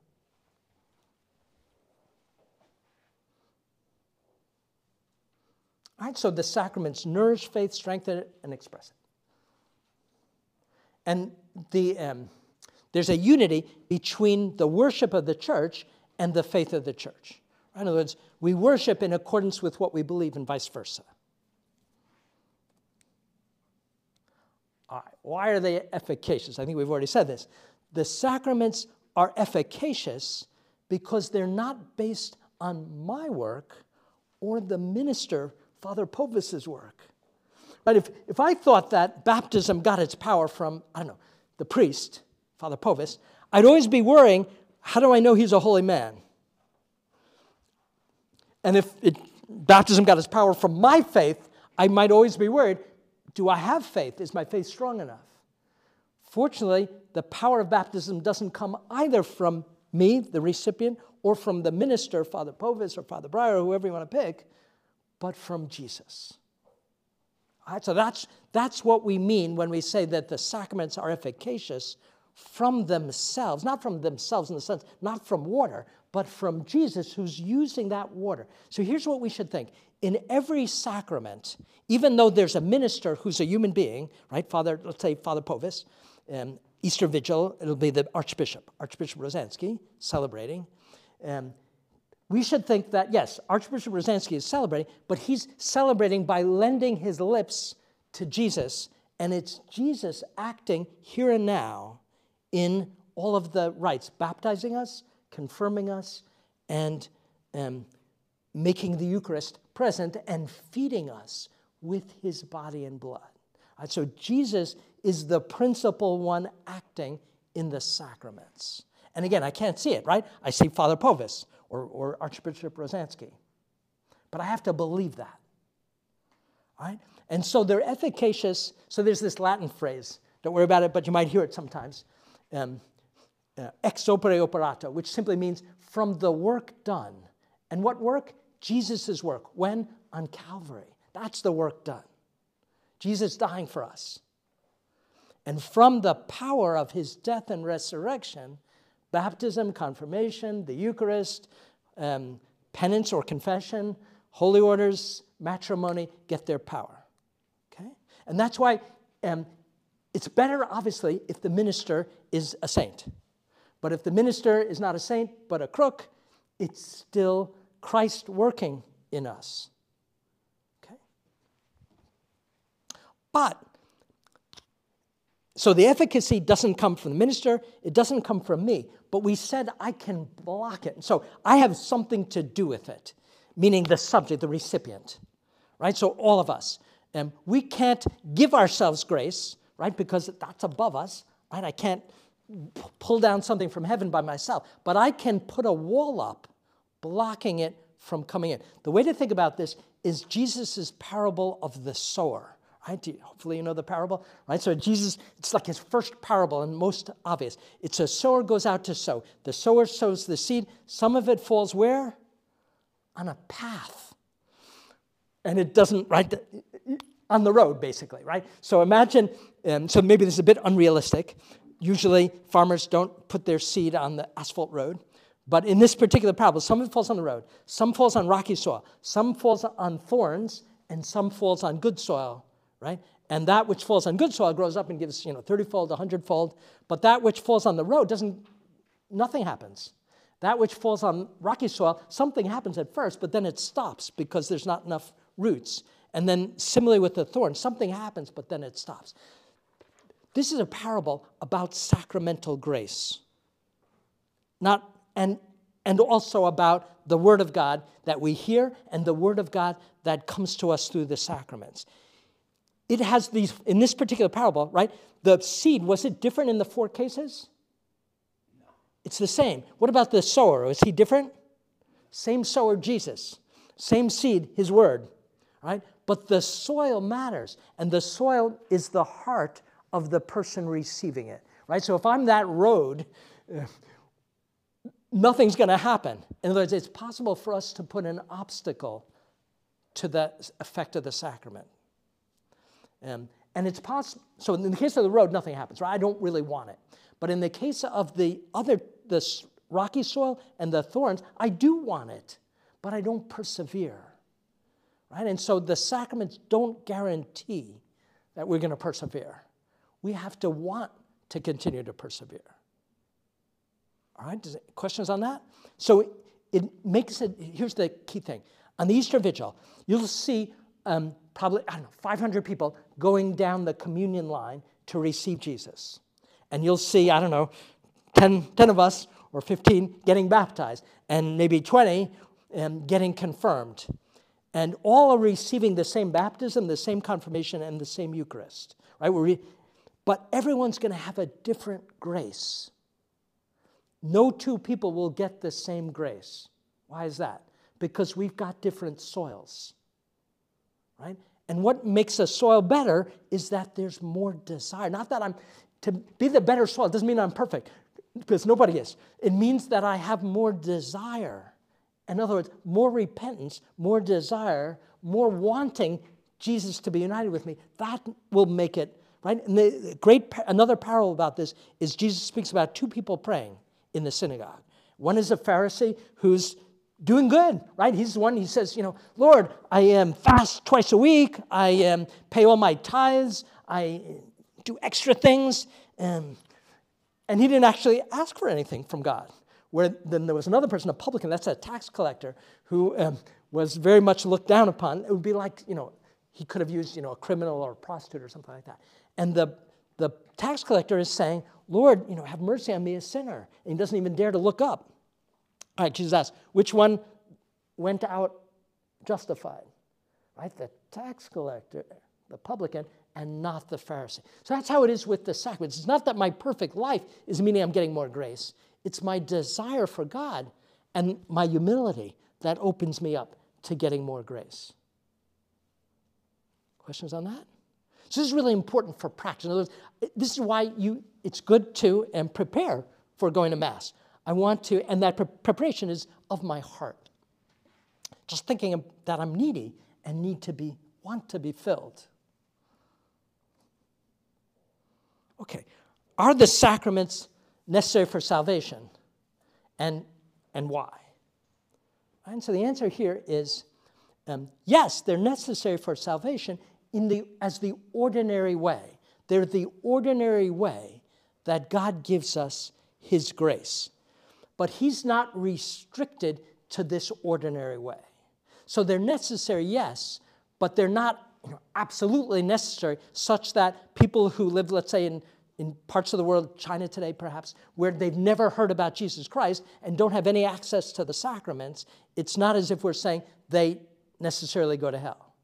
All right, so the sacraments nourish faith, strengthen it, and express it. And the, um, there's a unity between the worship of the church and the faith of the church. In other words, we worship in accordance with what we believe and vice versa. All right. Why are they efficacious? I think we've already said this. The sacraments are efficacious because they're not based on my work or the minister, Father Povis's work. Right? If, if I thought that baptism got its power from, I don't know, the priest, Father Povis, I'd always be worrying, how do I know he's a holy man? And if it, baptism got its power from my faith, I might always be worried, do I have faith? Is my faith strong enough? Fortunately, the power of baptism doesn't come either from me, the recipient, or from the minister, Father Povis or Father Breyer, or whoever you want to pick, but from Jesus. All right, so that's, that's what we mean when we say that the sacraments are efficacious from themselves, not from themselves in the sense, not from water, but from Jesus who's using that water. So here's what we should think. In every sacrament, even though there's a minister who's a human being, right, Father, let's say Father Povis, um, Easter Vigil, it'll be the Archbishop, Archbishop Rozanski celebrating. Um, we should think that, yes, Archbishop Rozanski is celebrating, but he's celebrating by lending his lips to Jesus, and it's Jesus acting here and now in all of the rites, baptizing us, confirming us, and um, making the Eucharist present and feeding us with his body and blood. Right, so Jesus is the principal one acting in the sacraments. And again, I can't see it, right? I see Father Povis or, or Archbishop Rozanski, but I have to believe that, right? And so they're efficacious. So there's this Latin phrase, don't worry about it, but you might hear it sometimes, um, uh, ex opere operato, which simply means from the work done. And what work? Jesus' work. When? On Calvary. That's the work done. Jesus dying for us. And from the power of his death and resurrection, baptism, confirmation, the Eucharist, um, penance or confession, holy orders, matrimony get their power. Okay? And that's why um, it's better, obviously, if the minister is a saint. But if the minister is not a saint but a crook, it's still Christ working in us. Okay? But, so the efficacy doesn't come from the minister, it doesn't come from me, but we said I can block it. So I have something to do with it, meaning the subject, the recipient, right? So all of us. Um, we can't give ourselves grace, right, because that's above us, right? I can't pull down something from heaven by myself, but I can put a wall up blocking it from coming in. The way to think about this is Jesus' parable of the sower. Right? Hopefully you know the parable. Right? So Jesus, it's like his first parable and most obvious. It's a sower goes out to sow. The sower sows the seed. Some of it falls where? On a path. And it doesn't, right? On the road, basically, right? So imagine, um, so maybe this is a bit unrealistic. Usually farmers don't put their seed on the asphalt road. But in this particular parable, some of it falls on the road, some falls on rocky soil, some falls on thorns, and some falls on good soil, right? And that which falls on good soil grows up and gives, you know, thirty-fold, one hundred-fold. But that which falls on the road doesn't, nothing happens. That which falls on rocky soil, something happens at first, but then it stops because there's not enough roots. And then similarly with the thorn, something happens, but then it stops. This is a parable about sacramental grace, not And, and also about the Word of God that we hear and the Word of God that comes to us through the sacraments. It has these, in this particular parable, right, the seed, was it different in the four cases? No. It's the same. What about the sower? Is he different? Same sower, Jesus. Same seed, his Word, right? But the soil matters, and the soil is the heart of the person receiving it, right? So if I'm that road, uh, nothing's going to happen. In other words, it's possible for us to put an obstacle to the effect of the sacrament. Um, and it's possible, so in the case of the road, nothing happens, right? I don't really want it. But in the case of the other, this rocky soil and the thorns, I do want it, but I don't persevere, right? And so the sacraments don't guarantee that we're going to persevere. We have to want to continue to persevere. All right, does it, questions on that? So it, it makes it, here's the key thing. On the Easter Vigil, you'll see um, probably, I don't know, five hundred people going down the communion line to receive Jesus. And you'll see, I don't know, ten, ten of us or fifteen getting baptized and maybe twenty um, getting confirmed. And all are receiving the same baptism, the same confirmation, and the same Eucharist, right? We're re- but everyone's going to have a different grace. No two people will get the same grace. Why is that? Because we've got different soils, right? And what makes a soil better is that there's more desire. Not that I'm, to be the better soil doesn't mean I'm perfect, because nobody is. It means that I have more desire. In other words, more repentance, more desire, more wanting Jesus to be united with me. That will make it right? And the great, another parable about this is Jesus speaks about two people praying in the synagogue. One is a Pharisee who's doing good, right? He's the one, he says, you know, Lord, I am fast twice a week. I am pay all my tithes. I do extra things. Um, and he didn't actually ask for anything from God. Where then there was another person, a publican, that's a tax collector, who um, was very much looked down upon. It would be like, you know, he could have used, you know, a criminal or a prostitute or something like that. And the, the tax collector is saying, Lord, you know, have mercy on me, a sinner. And he doesn't even dare to look up. All right, Jesus asks, which one went out justified? Right, the tax collector, the publican, and not the Pharisee. So that's how it is with the sacraments. It's not that my perfect life is meaning I'm getting more grace. It's my desire for God and my humility that opens me up to getting more grace. Questions on that? So this is really important for practice. In other words, this is why you, it's good to and prepare for going to Mass. I want to, and that pre preparation is of my heart. Just thinking of, that I'm needy and need to be, want to be filled. Okay, are the sacraments necessary for salvation, and, and why? And so the answer here is, um, yes, they're necessary for salvation in the, as the ordinary way. They're the ordinary way that God gives us his grace. But he's not restricted to this ordinary way. So they're necessary, yes, but they're not, you know, absolutely necessary, such that people who live, let's say, in in parts of the world, China today perhaps, where they've never heard about Jesus Christ and don't have any access to the sacraments, it's not as if we're saying they necessarily go to hell.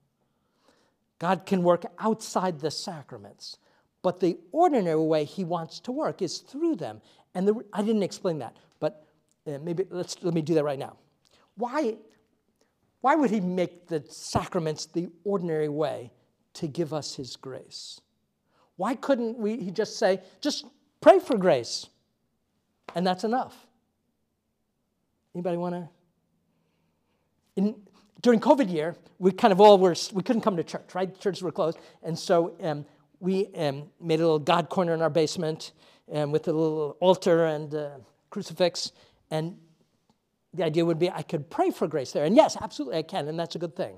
God can work outside the sacraments, but the ordinary way he wants to work is through them. And the, I didn't explain that, but uh, maybe let's, let me do that right now. Why, why would he make the sacraments the ordinary way to give us his grace? Why couldn't we, he just say, just pray for grace, and that's enough? Anybody want to? During COVID year, we kind of all were, we couldn't come to church, right? Churches were closed, and so um, we um, made a little God corner in our basement um, with a little altar and uh, crucifix, and the idea would be I could pray for grace there, and yes, absolutely I can, and that's a good thing.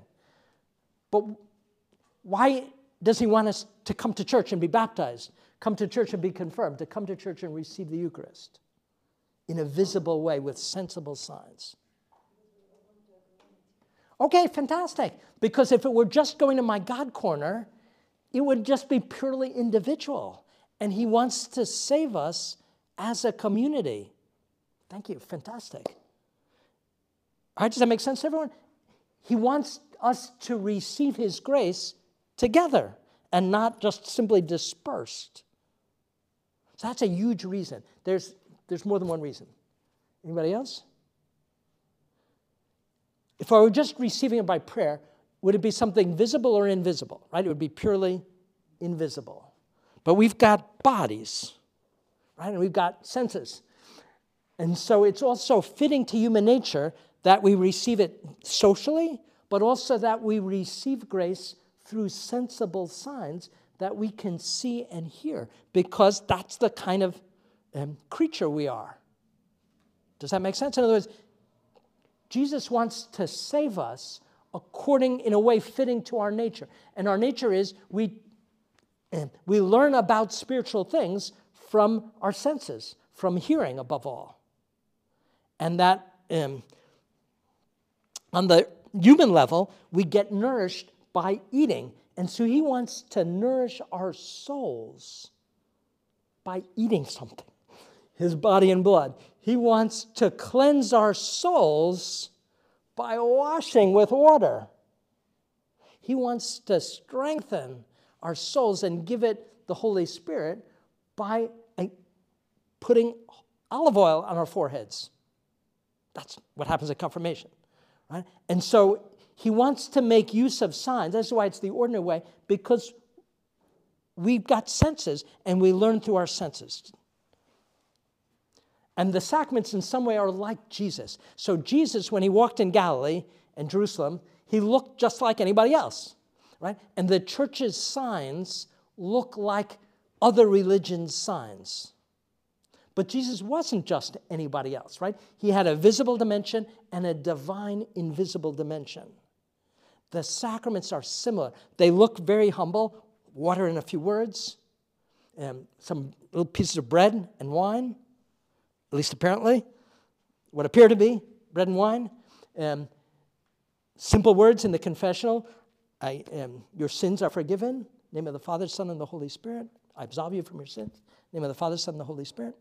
But why does he want us to come to church and be baptized, come to church and be confirmed, to come to church and receive the Eucharist in a visible way with sensible signs? Okay, fantastic. Because if it were just going to my God corner, it would just be purely individual. And he wants to save us as a community. Thank you, fantastic. All right, does that make sense to everyone? He wants us to receive his grace together and not just simply dispersed. So that's a huge reason. There's, there's more than one reason. Anybody else? If I were just receiving it by prayer, would it be something visible or invisible, right? It would be purely invisible. But we've got bodies, right? And we've got senses. And so it's also fitting to human nature that we receive it socially, but also that we receive grace through sensible signs that we can see and hear, because that's the kind of um, creature we are. Does that make sense? In other words, Jesus wants to save us according, in a way, fitting to our nature. And our nature is we, um, we learn about spiritual things from our senses, from hearing above all. And that um, on the human level, we get nourished by eating. And so he wants to nourish our souls by eating something, his body and blood. He wants to cleanse our souls by washing with water. He wants to strengthen our souls and give it the Holy Spirit by putting olive oil on our foreheads. That's what happens at confirmation, right? And so he wants to make use of signs. That's why it's the ordinary way, because we've got senses and we learn through our senses. And the sacraments in some way are like Jesus. So Jesus, when he walked in Galilee and Jerusalem, he looked just like anybody else, right? And the church's signs look like other religions' signs. But Jesus wasn't just anybody else, right? He had a visible dimension and a divine invisible dimension. The sacraments are similar. They look very humble, water in a few words, and some little pieces of bread and wine, at least apparently, what appear to be bread and wine. Um, simple words in the confessional, I, um, your sins are forgiven. In the name of the Father, Son, and the Holy Spirit. I absolve you from your sins. In the name of the Father, Son, and the Holy Spirit.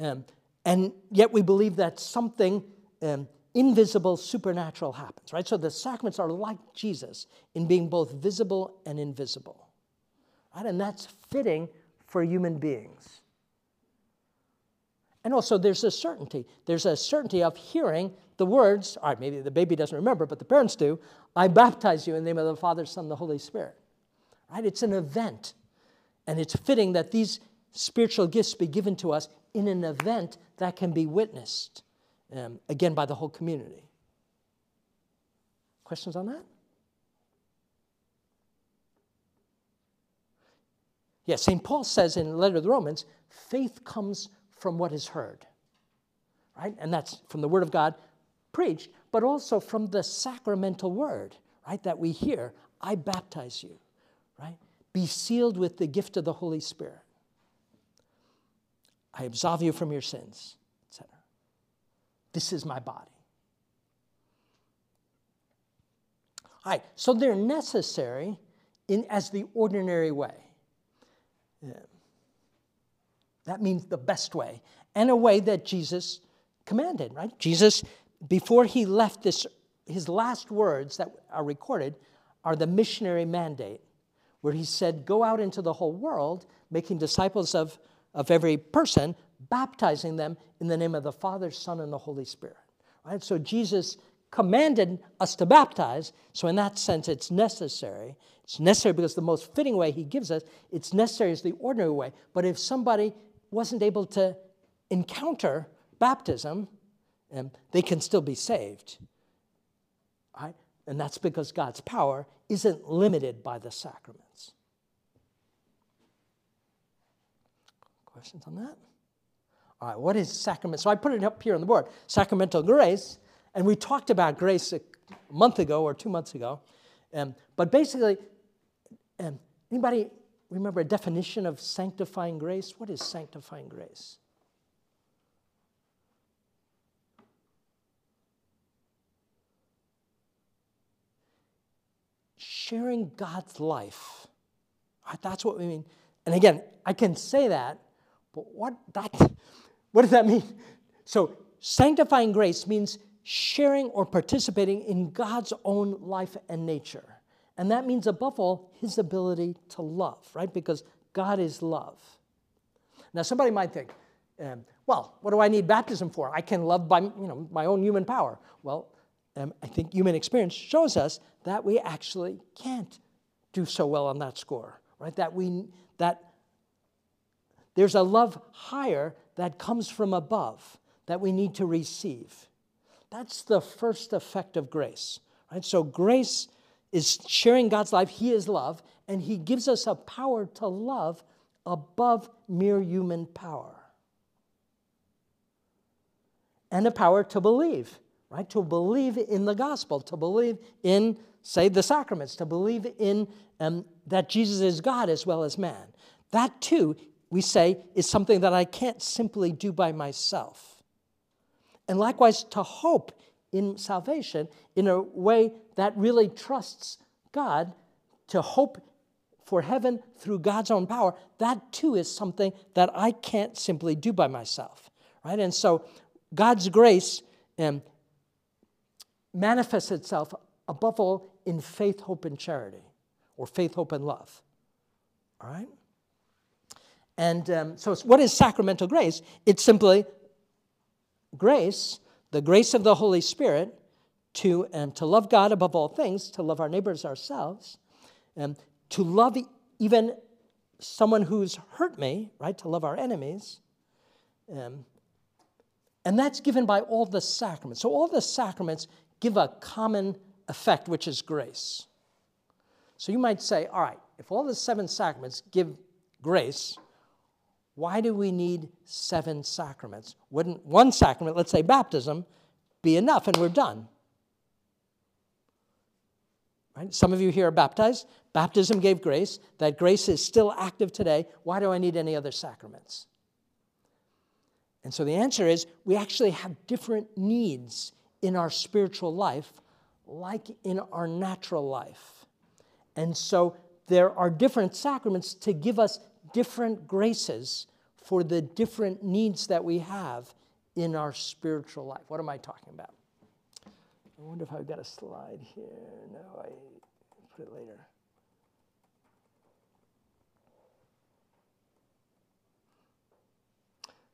Um, and yet we believe that something um, invisible, supernatural happens, right? So the sacraments are like Jesus in being both visible and invisible, right? And that's fitting for human beings. And also there's a certainty. There's a certainty of hearing the words, all right, maybe the baby doesn't remember, but the parents do, I baptize you in the name of the Father, Son, and the Holy Spirit, right? It's an event, and it's fitting that these spiritual gifts be given to us in an event that can be witnessed, um, again, by the whole community. Questions on that? Yeah, Saint Paul says in the letter to the Romans, faith comes from what is heard, right? And that's from the word of God preached, but also from the sacramental word, right, that we hear, I baptize you, right? Be sealed with the gift of the Holy Spirit. I absolve you from your sins, et cetera. This is my body. All right, so they're necessary in as the ordinary way. Yeah. That means the best way, and a way that Jesus commanded, right? Jesus, before he left this, his last words that are recorded are the missionary mandate, where he said, go out into the whole world, making disciples of of every person, baptizing them in the name of the Father, Son, and the Holy Spirit. Right? So Jesus commanded us to baptize, so in that sense it's necessary. It's necessary because the most fitting way he gives us, it's necessary is the ordinary way. But if somebody wasn't able to encounter baptism, um, they can still be saved. Right? And that's because God's power isn't limited by the sacraments. Questions on that? All right, what is sacrament? So I put it up here on the board, sacramental grace, and we talked about grace a month ago or two months ago. Um, but basically, um, anybody remember a definition of sanctifying grace? What is sanctifying grace? Sharing God's life. All right, that's what we mean. And again, I can say that. But what, that, what does that mean? So sanctifying grace means sharing or participating in God's own life and nature. And that means, above all, his ability to love, right? Because God is love. Now, somebody might think, um, well, what do I need baptism for? I can love by, you know, my own human power. Well, um, I think human experience shows us that we actually can't do so well on that score, right? That we, that... There's a love higher that comes from above that we need to receive. That's the first effect of grace, right? So grace is sharing God's life. He is love, and he gives us a power to love above mere human power. And a power to believe, right? To believe in the gospel, to believe in, say, the sacraments, to believe in um, that Jesus is God as well as man. That, too, we say, is something that I can't simply do by myself. And likewise, to hope in salvation in a way that really trusts God, to hope for heaven through God's own power, that too is something that I can't simply do by myself, right? And so God's grace um, manifests itself above all in faith, hope, and charity, or faith, hope, and love, all right? And um, so what is sacramental grace? It's simply grace, the grace of the Holy Spirit to, um, to love God above all things, to love our neighbors ourselves, um, to love even someone who's hurt me, right, to love our enemies. Um, and that's given by all the sacraments. So all the sacraments give a common effect, which is grace. So you might say, all right, if all the seven sacraments give grace, why do we need seven sacraments? Wouldn't one sacrament, let's say baptism, be enough and we're done? Right? Some of you here are baptized. Baptism gave grace. That grace is still active today. Why do I need any other sacraments? And so the answer is we actually have different needs in our spiritual life like in our natural life. And so there are different sacraments to give us different graces for the different needs that we have in our spiritual life. What am I talking about? I wonder if I've got a slide here. No, I put it later.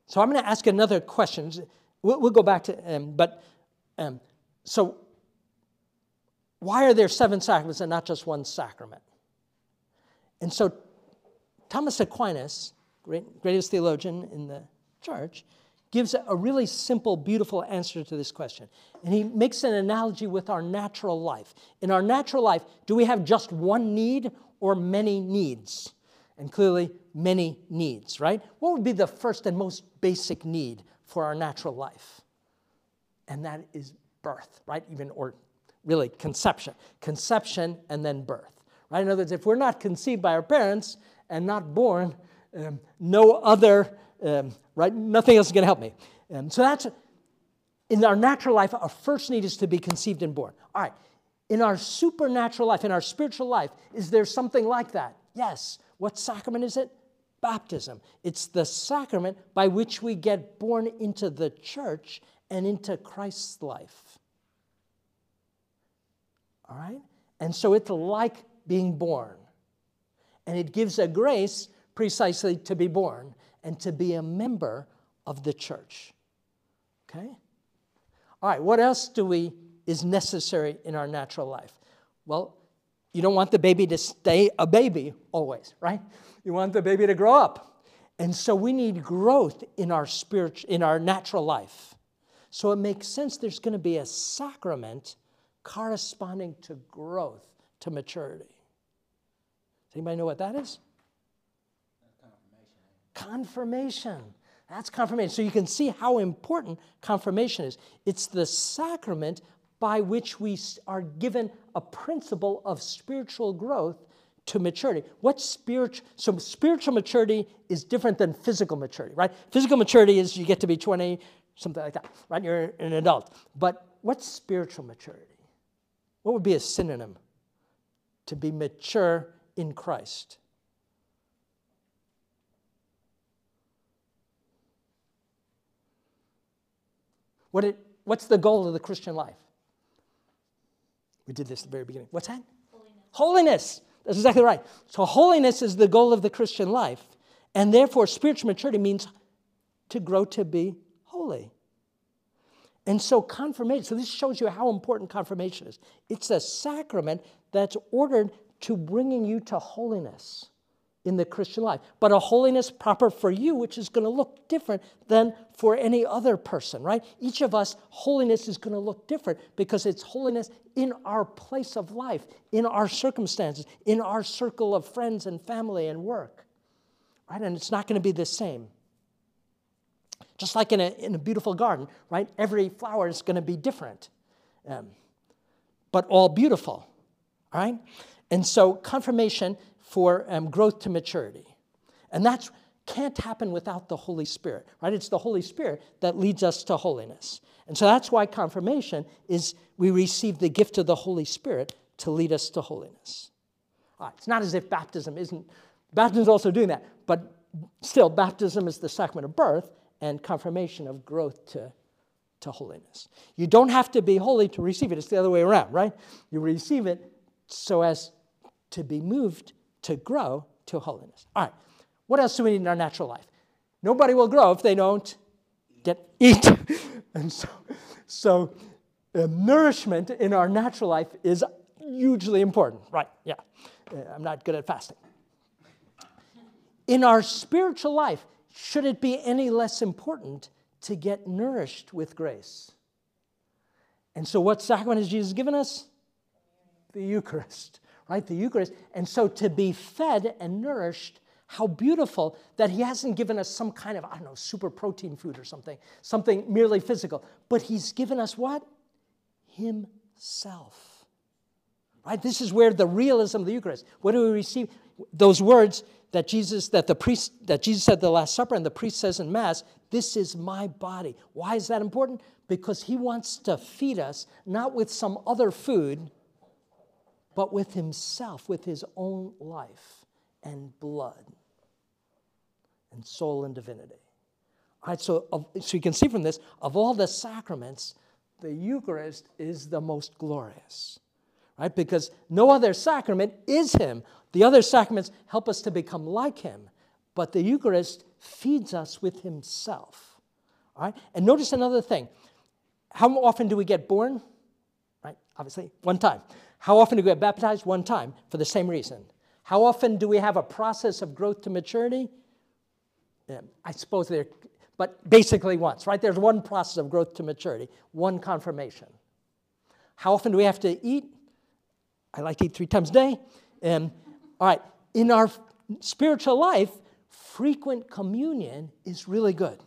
So I'm going to ask another question. We'll, we'll go back to, um, but, um, so why are there seven sacraments and not just one sacrament? And so Thomas Aquinas, great, greatest theologian in the church, gives a really simple, beautiful answer to this question. And he makes an analogy with our natural life. In our natural life, do we have just one need or many needs? And clearly, many needs, right? What would be the first and most basic need for our natural life? And that is birth, right? Even, or really, conception. Conception and then birth, right? In other words, if we're not conceived by our parents, and not born, um, no other, um, right? Nothing else is going to help me. Um, so that's, in our natural life, our first need is to be conceived and born. All right, in our supernatural life, in our spiritual life, is there something like that? Yes. What sacrament is it? Baptism. It's the sacrament by which we get born into the church and into Christ's life. All right? And so it's like being born. And it gives a grace precisely to be born and to be a member of the church. Okay? All right, what else do we is necessary in our natural life? Well, you don't want the baby to stay a baby always, right? You want the baby to grow up. And so we need growth in our spiritual, in our natural life. So it makes sense there's going to be a sacrament corresponding to growth, to maturity. Anybody know what that is? Confirmation. Confirmation. That's confirmation. So you can see how important confirmation is. It's the sacrament by which we are given a principle of spiritual growth to maturity. What spiritual? So spiritual maturity is different than physical maturity, right? Physical maturity is you get to be twenty, something like that, right? You're an adult. But what's spiritual maturity? What would be a synonym to be mature in Christ? What it, what's the goal of the Christian life? We did this at the very beginning. What's that? Holiness. Holiness. That's exactly right. So holiness is the goal of the Christian life. And therefore, spiritual maturity means to grow to be holy. And so confirmation, so this shows you how important confirmation is. It's a sacrament that's ordered to bringing you to holiness in the Christian life, but a holiness proper for you, which is going to look different than for any other person, right? Each of us, holiness is going to look different because it's holiness in our place of life, in our circumstances, in our circle of friends and family and work, right? And it's not going to be the same. Just like in a, in a beautiful garden, right? Every flower is going to be different, um, but all beautiful, all right? And so confirmation for um, growth to maturity. And that can't happen without the Holy Spirit, right? It's the Holy Spirit that leads us to holiness. And so that's why confirmation is we receive the gift of the Holy Spirit to lead us to holiness. All right, it's not as if baptism isn't, baptism is also doing that, but still baptism is the sacrament of birth and confirmation of growth to to holiness. You don't have to be holy to receive it. It's the other way around, right? You receive it so as to be moved to grow to holiness. All right, what else do we need in our natural life? Nobody will grow if they don't get eat. And so, so uh, nourishment in our natural life is hugely important. Right, yeah, uh, I'm not good at fasting. In our spiritual life, should it be any less important to get nourished with grace? And so what sacrament has Jesus given us? The Eucharist, right? The Eucharist. And so to be fed and nourished, how beautiful that he hasn't given us some kind of, I don't know, super protein food or something, something merely physical. But he's given us what? Himself, right? This is where the realism of the Eucharist. What do we receive? Those words that Jesus, that the priest, that Jesus said at the Last Supper and the priest says in Mass, this is my body. Why is that important? Because he wants to feed us, not with some other food, but with himself, with his own life and blood and soul and divinity. All right, so, of, so you can see from this, of all the sacraments, the Eucharist is the most glorious, right? Because no other sacrament is him. The other sacraments help us to become like him, but the Eucharist feeds us with himself, all right? And notice another thing. How often do we get born? Right, obviously, one time. How often do we get baptized? One time, for the same reason. How often do we have a process of growth to maturity? Yeah, I suppose there, but basically once, right? There's one process of growth to maturity, one confirmation. How often do we have to eat? I like to eat three times a day. Um, all right, in our spiritual life, frequent communion is really good.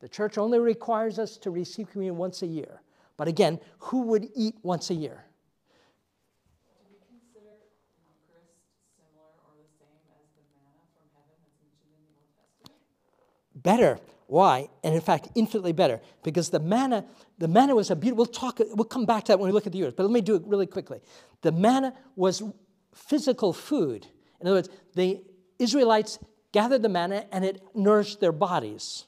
The church only requires us to receive communion once a year. But again, who would eat once a year? Do we consider Eucharist similar or the same as the manna from heaven that's mentioned in the Old Testament? Better. Why? And in fact, infinitely better. Because the manna, the manna was a beautiful, we'll talk, we'll come back to that when we look at the Eucharist, but let me do it really quickly. The manna was physical food. In other words, the Israelites gathered the manna and it nourished their bodies.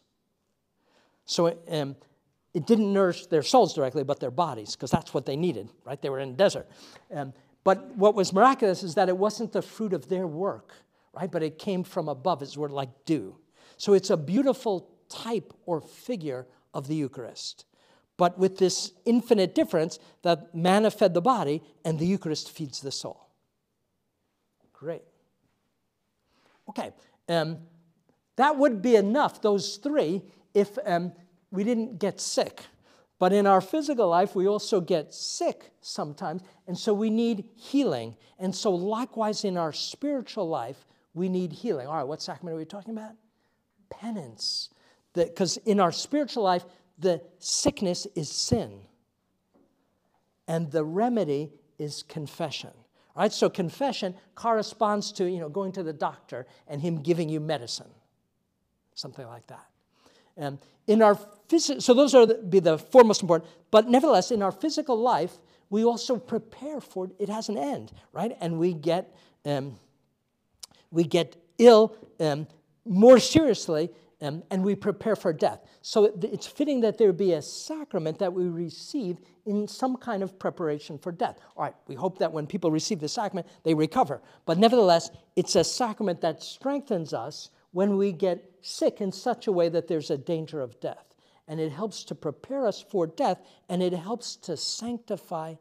So it, um, it didn't nourish their souls directly, but their bodies, because that's what they needed, right? They were in the desert. Um, but what was miraculous is that it wasn't the fruit of their work, right? But it came from above. It's word like dew. So it's a beautiful type or figure of the Eucharist, but with this infinite difference that manna fed the body and the Eucharist feeds the soul. Great. Okay, um, that would be enough, those three, if um, we didn't get sick. But in our physical life, we also get sick sometimes, and so we need healing. And so likewise in our spiritual life, we need healing. All right, what sacrament are we talking about? Penance. Because in our spiritual life, the sickness is sin. And the remedy is confession. All right, so confession corresponds to, you know, going to the doctor and him giving you medicine. Something like that. Um, in our phys- so those are the, be the foremost important. But nevertheless, in our physical life, we also prepare for it. It has an end, right? And we get, um, we get ill um, more seriously. Um, and we prepare for death. So it's fitting that there be a sacrament that we receive in some kind of preparation for death. All right, we hope that when people receive the sacrament, they recover. But nevertheless, it's a sacrament that strengthens us when we get sick in such a way that there's a danger of death. And it helps to prepare us for death, and it helps to sanctify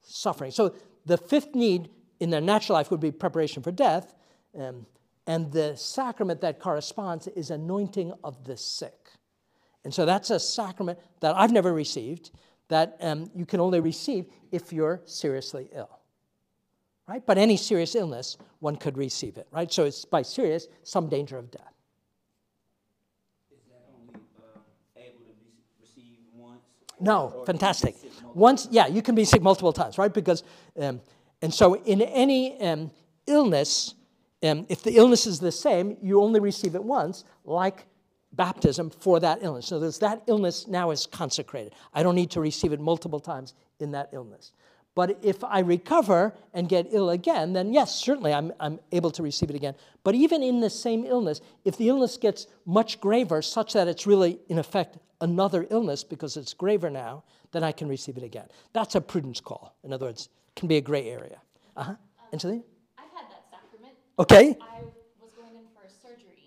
suffering. So the fifth need in their natural life would be preparation for death. Um, And the sacrament that corresponds is anointing of the sick. And so that's a sacrament that I've never received, that um, you can only receive if you're seriously ill, right? But any serious illness, one could receive it, right? So it's by serious, some danger of death. Is that only uh, able to be received once? No, fantastic. Once, yeah, you can be sick multiple times, right? Because, um, and so in any um, illness, Um, if the illness is the same, you only receive it once, like baptism for that illness. So there's that illness now is consecrated. I don't need to receive it multiple times in that illness. But if I recover and get ill again, then yes, certainly I'm, I'm able to receive it again. But even in the same illness, if the illness gets much graver, such that it's really, in effect, another illness because it's graver now, then I can receive it again. That's a prudence call. In other words, it can be a gray area. Uh-huh. Angelina? Okay. I was going in for a surgery,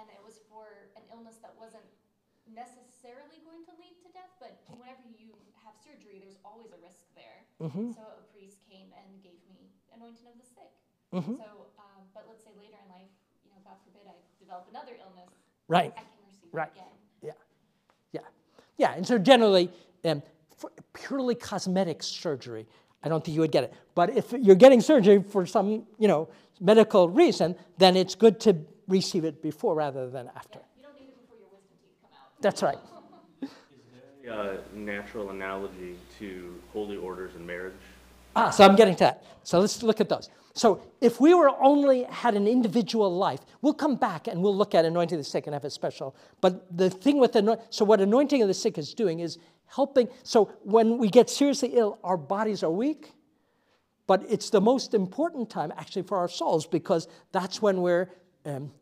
and it was for an illness that wasn't necessarily going to lead to death, but whenever you have surgery, there's always a risk there. Mm-hmm. So a priest came and gave me anointing of the sick. Mm-hmm. So, um, but let's say later in life, you know, God forbid I develop another illness. Right. I can receive right. it again. Yeah. Yeah. Yeah. And so generally, um, for purely cosmetic surgery, I don't think you would get it. But if you're getting surgery for some, you know, medical reason, then it's good to receive it before rather than after. Yeah, you don't need it before your wisdom teeth come out. That's right. Is there a uh, natural analogy to holy orders and marriage? Ah, so I'm getting to that. So let's look at those. So if we were only had an individual life, we'll come back and we'll look at anointing the sick and have a special. But the thing with anointing, so what anointing of the sick is doing is helping. So when we get seriously ill, our bodies are weak. But it's the most important time actually for our souls, because that's when we're um,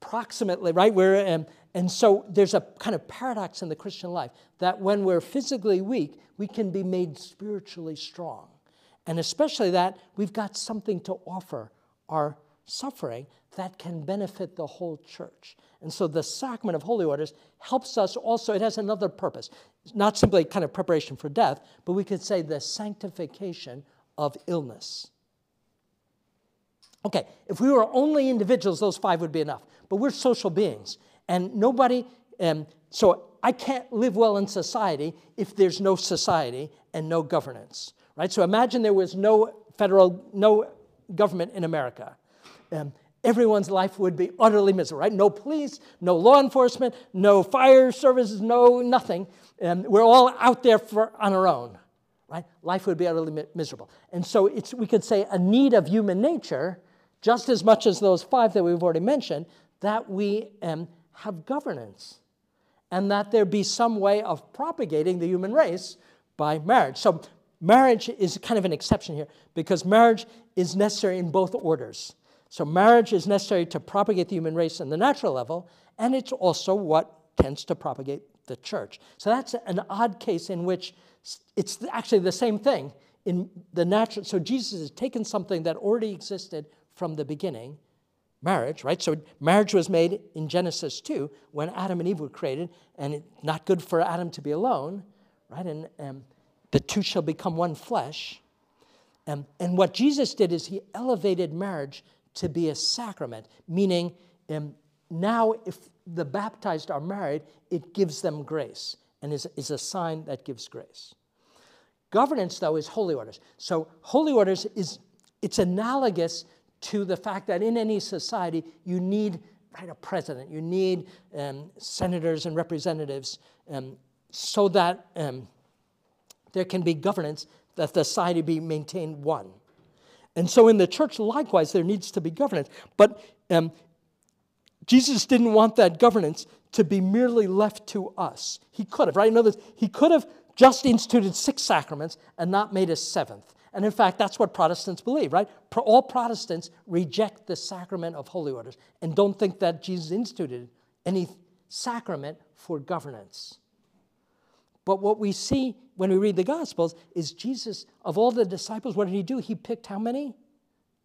proximately, right? We're, um, and so there's a kind of paradox in the Christian life that when we're physically weak, we can be made spiritually strong. And especially that we've got something to offer our suffering that can benefit the whole church. And so the sacrament of holy orders helps us also. It has another purpose. It's not simply kind of preparation for death, but we could say the sanctification of illness. Okay, if we were only individuals, those five would be enough. But we're social beings. And nobody, um, so I can't live well in society if there's no society and no governance. Right? So imagine there was no federal, no government in America. Um, everyone's life would be utterly miserable, right? No police, no law enforcement, no fire services, no nothing. Um, we're all out there for, on our own, right? Life would be utterly mi miserable. And so it's, we could say, a need of human nature, just as much as those five that we've already mentioned, that we um, have governance and that there be some way of propagating the human race by marriage. So marriage is kind of an exception here, because marriage is necessary in both orders. So marriage is necessary to propagate the human race on the natural level, and it's also what tends to propagate the church. So that's an odd case in which it's actually the same thing in the natural. So Jesus has taken something that already existed from the beginning, marriage, right? So marriage was made in Genesis two when Adam and Eve were created, and it's not good for Adam to be alone, right? And um, the two shall become one flesh. Um, and what Jesus did is he elevated marriage to be a sacrament, meaning um, now if the baptized are married, it gives them grace and is, is a sign that gives grace. Governance, though, is holy orders. So holy orders is, it's analogous to the fact that in any society you need, right, a president, you need um, senators and representatives um, so that um, there can be governance, that the society be maintained one. And so in the church, likewise, there needs to be governance. But um, Jesus didn't want that governance to be merely left to us. He could have, right? In other words, he could have just instituted six sacraments and not made a seventh. And in fact, that's what Protestants believe, right? All Protestants reject the sacrament of holy orders and don't think that Jesus instituted any sacrament for governance. But what we see when we read the Gospels is Jesus, of all the disciples, what did he do? He picked how many?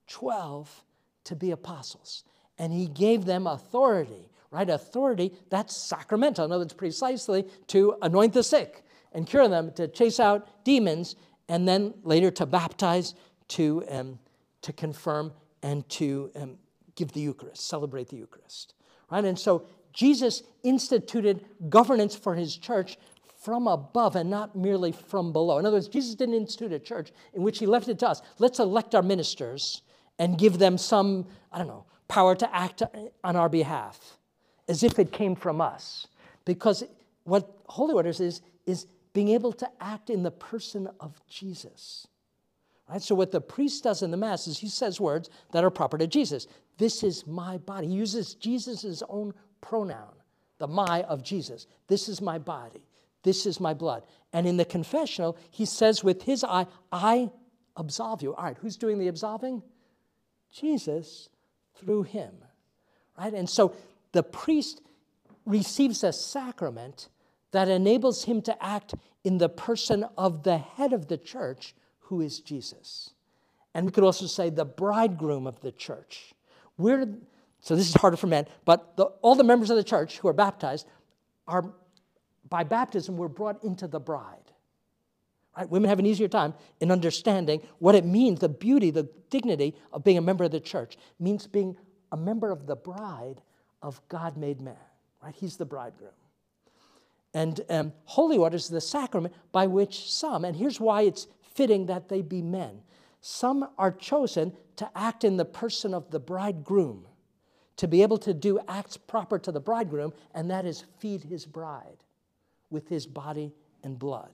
Twelve to be apostles. And he gave them authority, right? Authority, that's sacramental. In other words, precisely to anoint the sick and cure them, to chase out demons, and then later to baptize, to, um, to confirm, and to um, give the Eucharist, celebrate the Eucharist, right? And so Jesus instituted governance for his church from above and not merely from below. In other words, Jesus didn't institute a church in which he left it to us. Let's elect our ministers and give them some, I don't know, power to act on our behalf, as if it came from us. Because what holy orders is, is being able to act in the person of Jesus. Right? So what the priest does in the Mass is he says words that are proper to Jesus. This is my body. He uses Jesus' own pronoun, the my of Jesus. This is my body. This is my blood. And in the confessional, he says with his eye, I absolve you. All right, who's doing the absolving? Jesus through him, right? And so the priest receives a sacrament that enables him to act in the person of the head of the church, who is Jesus. And we could also say the bridegroom of the church. We're, so this is harder for men, but the, all the members of the church who are baptized are, by baptism, we're brought into the bride, right? Women have an easier time in understanding what it means, the beauty, the dignity of being a member of the church. It means being a member of the bride of God made man, right? He's the bridegroom. And um, holy orders is the sacrament by which some, and here's why it's fitting that they be men. Some are chosen to act in the person of the bridegroom, to be able to do acts proper to the bridegroom, and that is feed his bride with his body and blood.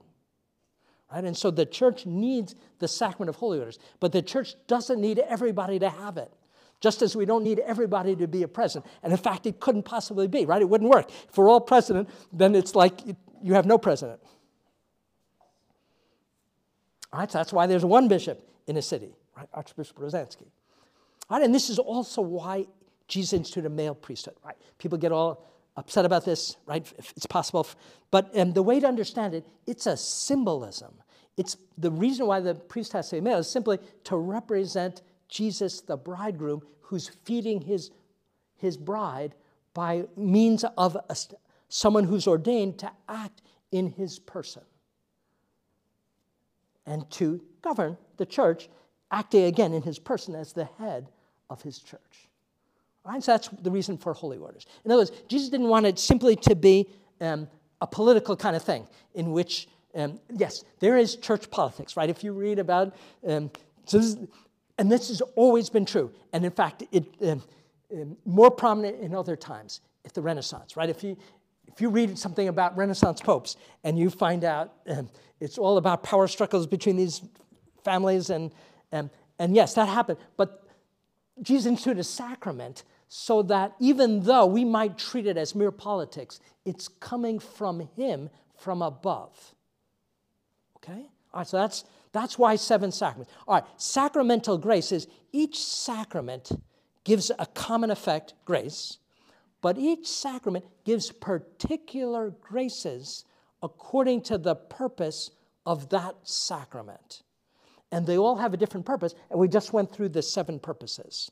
Right? And so the church needs the sacrament of holy orders, but the church doesn't need everybody to have it, just as we don't need everybody to be a president. And in fact, it couldn't possibly be, right? It wouldn't work. If we're all president, then it's like you have no president. All right, so that's why there's one bishop in a city, right? Archbishop Rozanski. All right, and this is also why Jesus instituted a male priesthood, right? People get all upset about this, right? If it's possible. But um, the way to understand it, it's a symbolism. It's the reason why the priest has to be male is simply to represent Jesus, the bridegroom, who's feeding his, his bride by means of a, someone who's ordained to act in his person and to govern the church, acting again in his person as the head of his church. Right? So that's the reason for holy orders. In other words, Jesus didn't want it simply to be um, a political kind of thing in which, um, yes, there is church politics, right? If you read about, um, so this is, and this has always been true. And in fact, it um, um, more prominent in other times at the Renaissance, right? If you, if you read something about Renaissance popes and you find out um, it's all about power struggles between these families and, um, and yes, that happened. But Jesus instituted a sacrament so that even though we might treat it as mere politics, it's coming from him from above, okay? All right, so that's, that's why seven sacraments. All right, sacramental grace is each sacrament gives a common effect, grace, but each sacrament gives particular graces according to the purpose of that sacrament. And they all have a different purpose, and we just went through the seven purposes.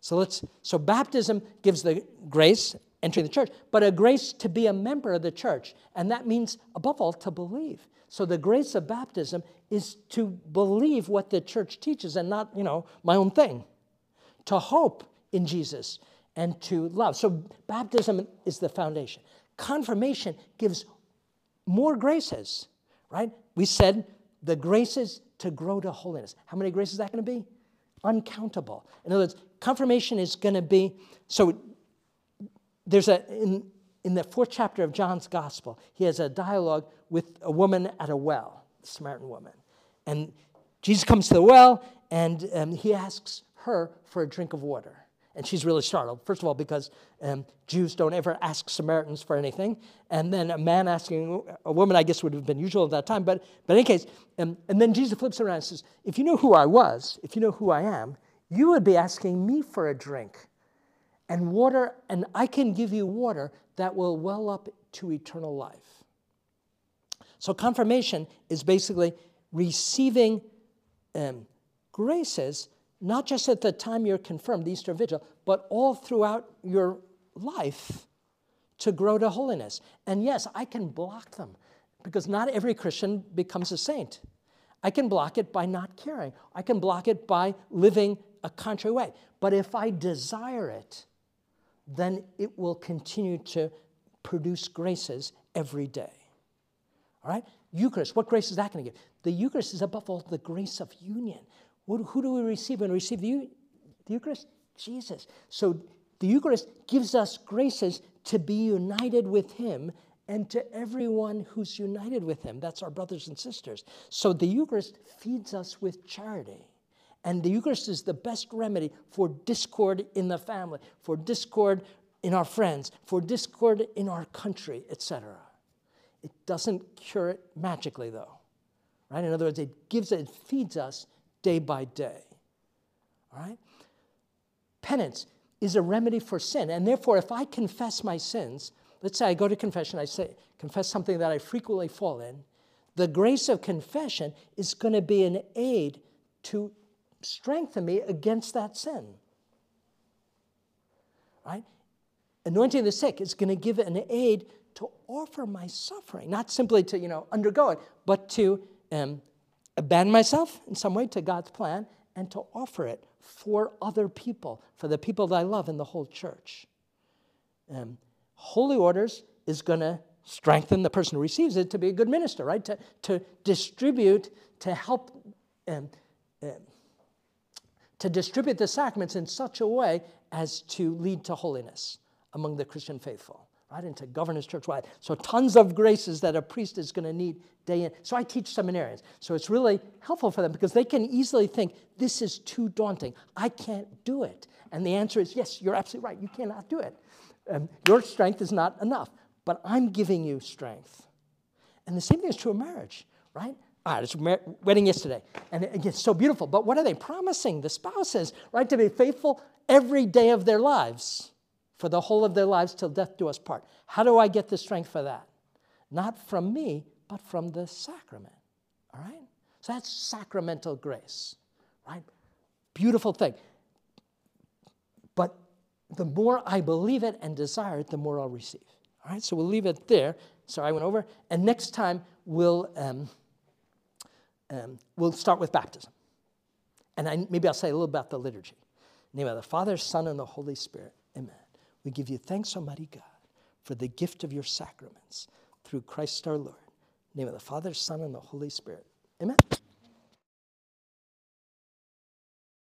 So let's, so baptism gives the grace, entering the church, but a grace to be a member of the church, and that means, above all, to believe. So the grace of baptism is to believe what the church teaches and not, you know, my own thing, to hope in Jesus and to love. So baptism is the foundation. Confirmation gives more graces, right? We said the graces to grow to holiness. How many graces is that going to be? Uncountable. In other words, confirmation is going to be, so there's a, in, in the fourth chapter of John's Gospel, he has a dialogue with a woman at a well, a Samaritan woman. And Jesus comes to the well, and um, he asks her for a drink of water. And she's really startled, first of all, because um, Jews don't ever ask Samaritans for anything. And then a man asking a woman, I guess, would have been usual at that time. But, but in any case, um, and then Jesus flips around and says, if you knew who I was, if you know who I am, you would be asking me for a drink and water, and I can give you water that will well up to eternal life. So confirmation is basically receiving um, graces, not just at the time you're confirmed, the Easter Vigil, but all throughout your life to grow to holiness. And yes, I can block them because not every Christian becomes a saint. I can block it by not caring. I can block it by living a contrary way. But if I desire it, then it will continue to produce graces every day. All right? Eucharist, what grace is that going to give? The Eucharist is above all the grace of union. Who do we receive when we receive the, the Eucharist? Jesus. So the Eucharist gives us graces to be united with him and to everyone who's united with him. That's our brothers and sisters. So the Eucharist feeds us with charity. And the Eucharist is the best remedy for discord in the family, for discord in our friends, for discord in our country, et cetera. It doesn't cure it magically, though. Right? In other words, it gives, it feeds us day by day, all right? Penance is a remedy for sin, and therefore, if I confess my sins, let's say I go to confession, I say confess something that I frequently fall in, the grace of confession is going to be an aid to strengthen me against that sin, right? Anointing the sick is going to give an aid to offer my suffering, not simply to, you know, undergo it, but to um, abandon myself in some way to God's plan and to offer it for other people, for the people that I love in the whole church. Um, holy orders is going to strengthen the person who receives it to be a good minister, right? To, to distribute, to help, um, um, to distribute the sacraments in such a way as to lead to holiness among the Christian faithful, right? And to govern his church wide. So tons of graces that a priest is going to need day in. So I teach seminarians. So it's really helpful for them because they can easily think, this is too daunting. I can't do it. And the answer is, yes, you're absolutely right. You cannot do it. Um, your strength is not enough. But I'm giving you strength. And the same thing is true of marriage, right? All right, it's a wedding yesterday. And it, it's so beautiful. But what are they promising? The spouses, right? To be faithful every day of their lives, for the whole of their lives till death do us part. How do I get the strength for that? Not from me, but from the sacrament, all right? So that's sacramental grace, right? Beautiful thing. But the more I believe it and desire it, the more I'll receive. All right, so we'll leave it there. Sorry, I went over. And next time, we'll, um, um, we'll start with baptism. And I, maybe I'll say a little about the liturgy. In the name of the Father, Son, and the Holy Spirit. Amen. We give you thanks, Almighty God, for the gift of your sacraments through Christ our Lord. In the name of the Father, Son, and the Holy Spirit. Amen.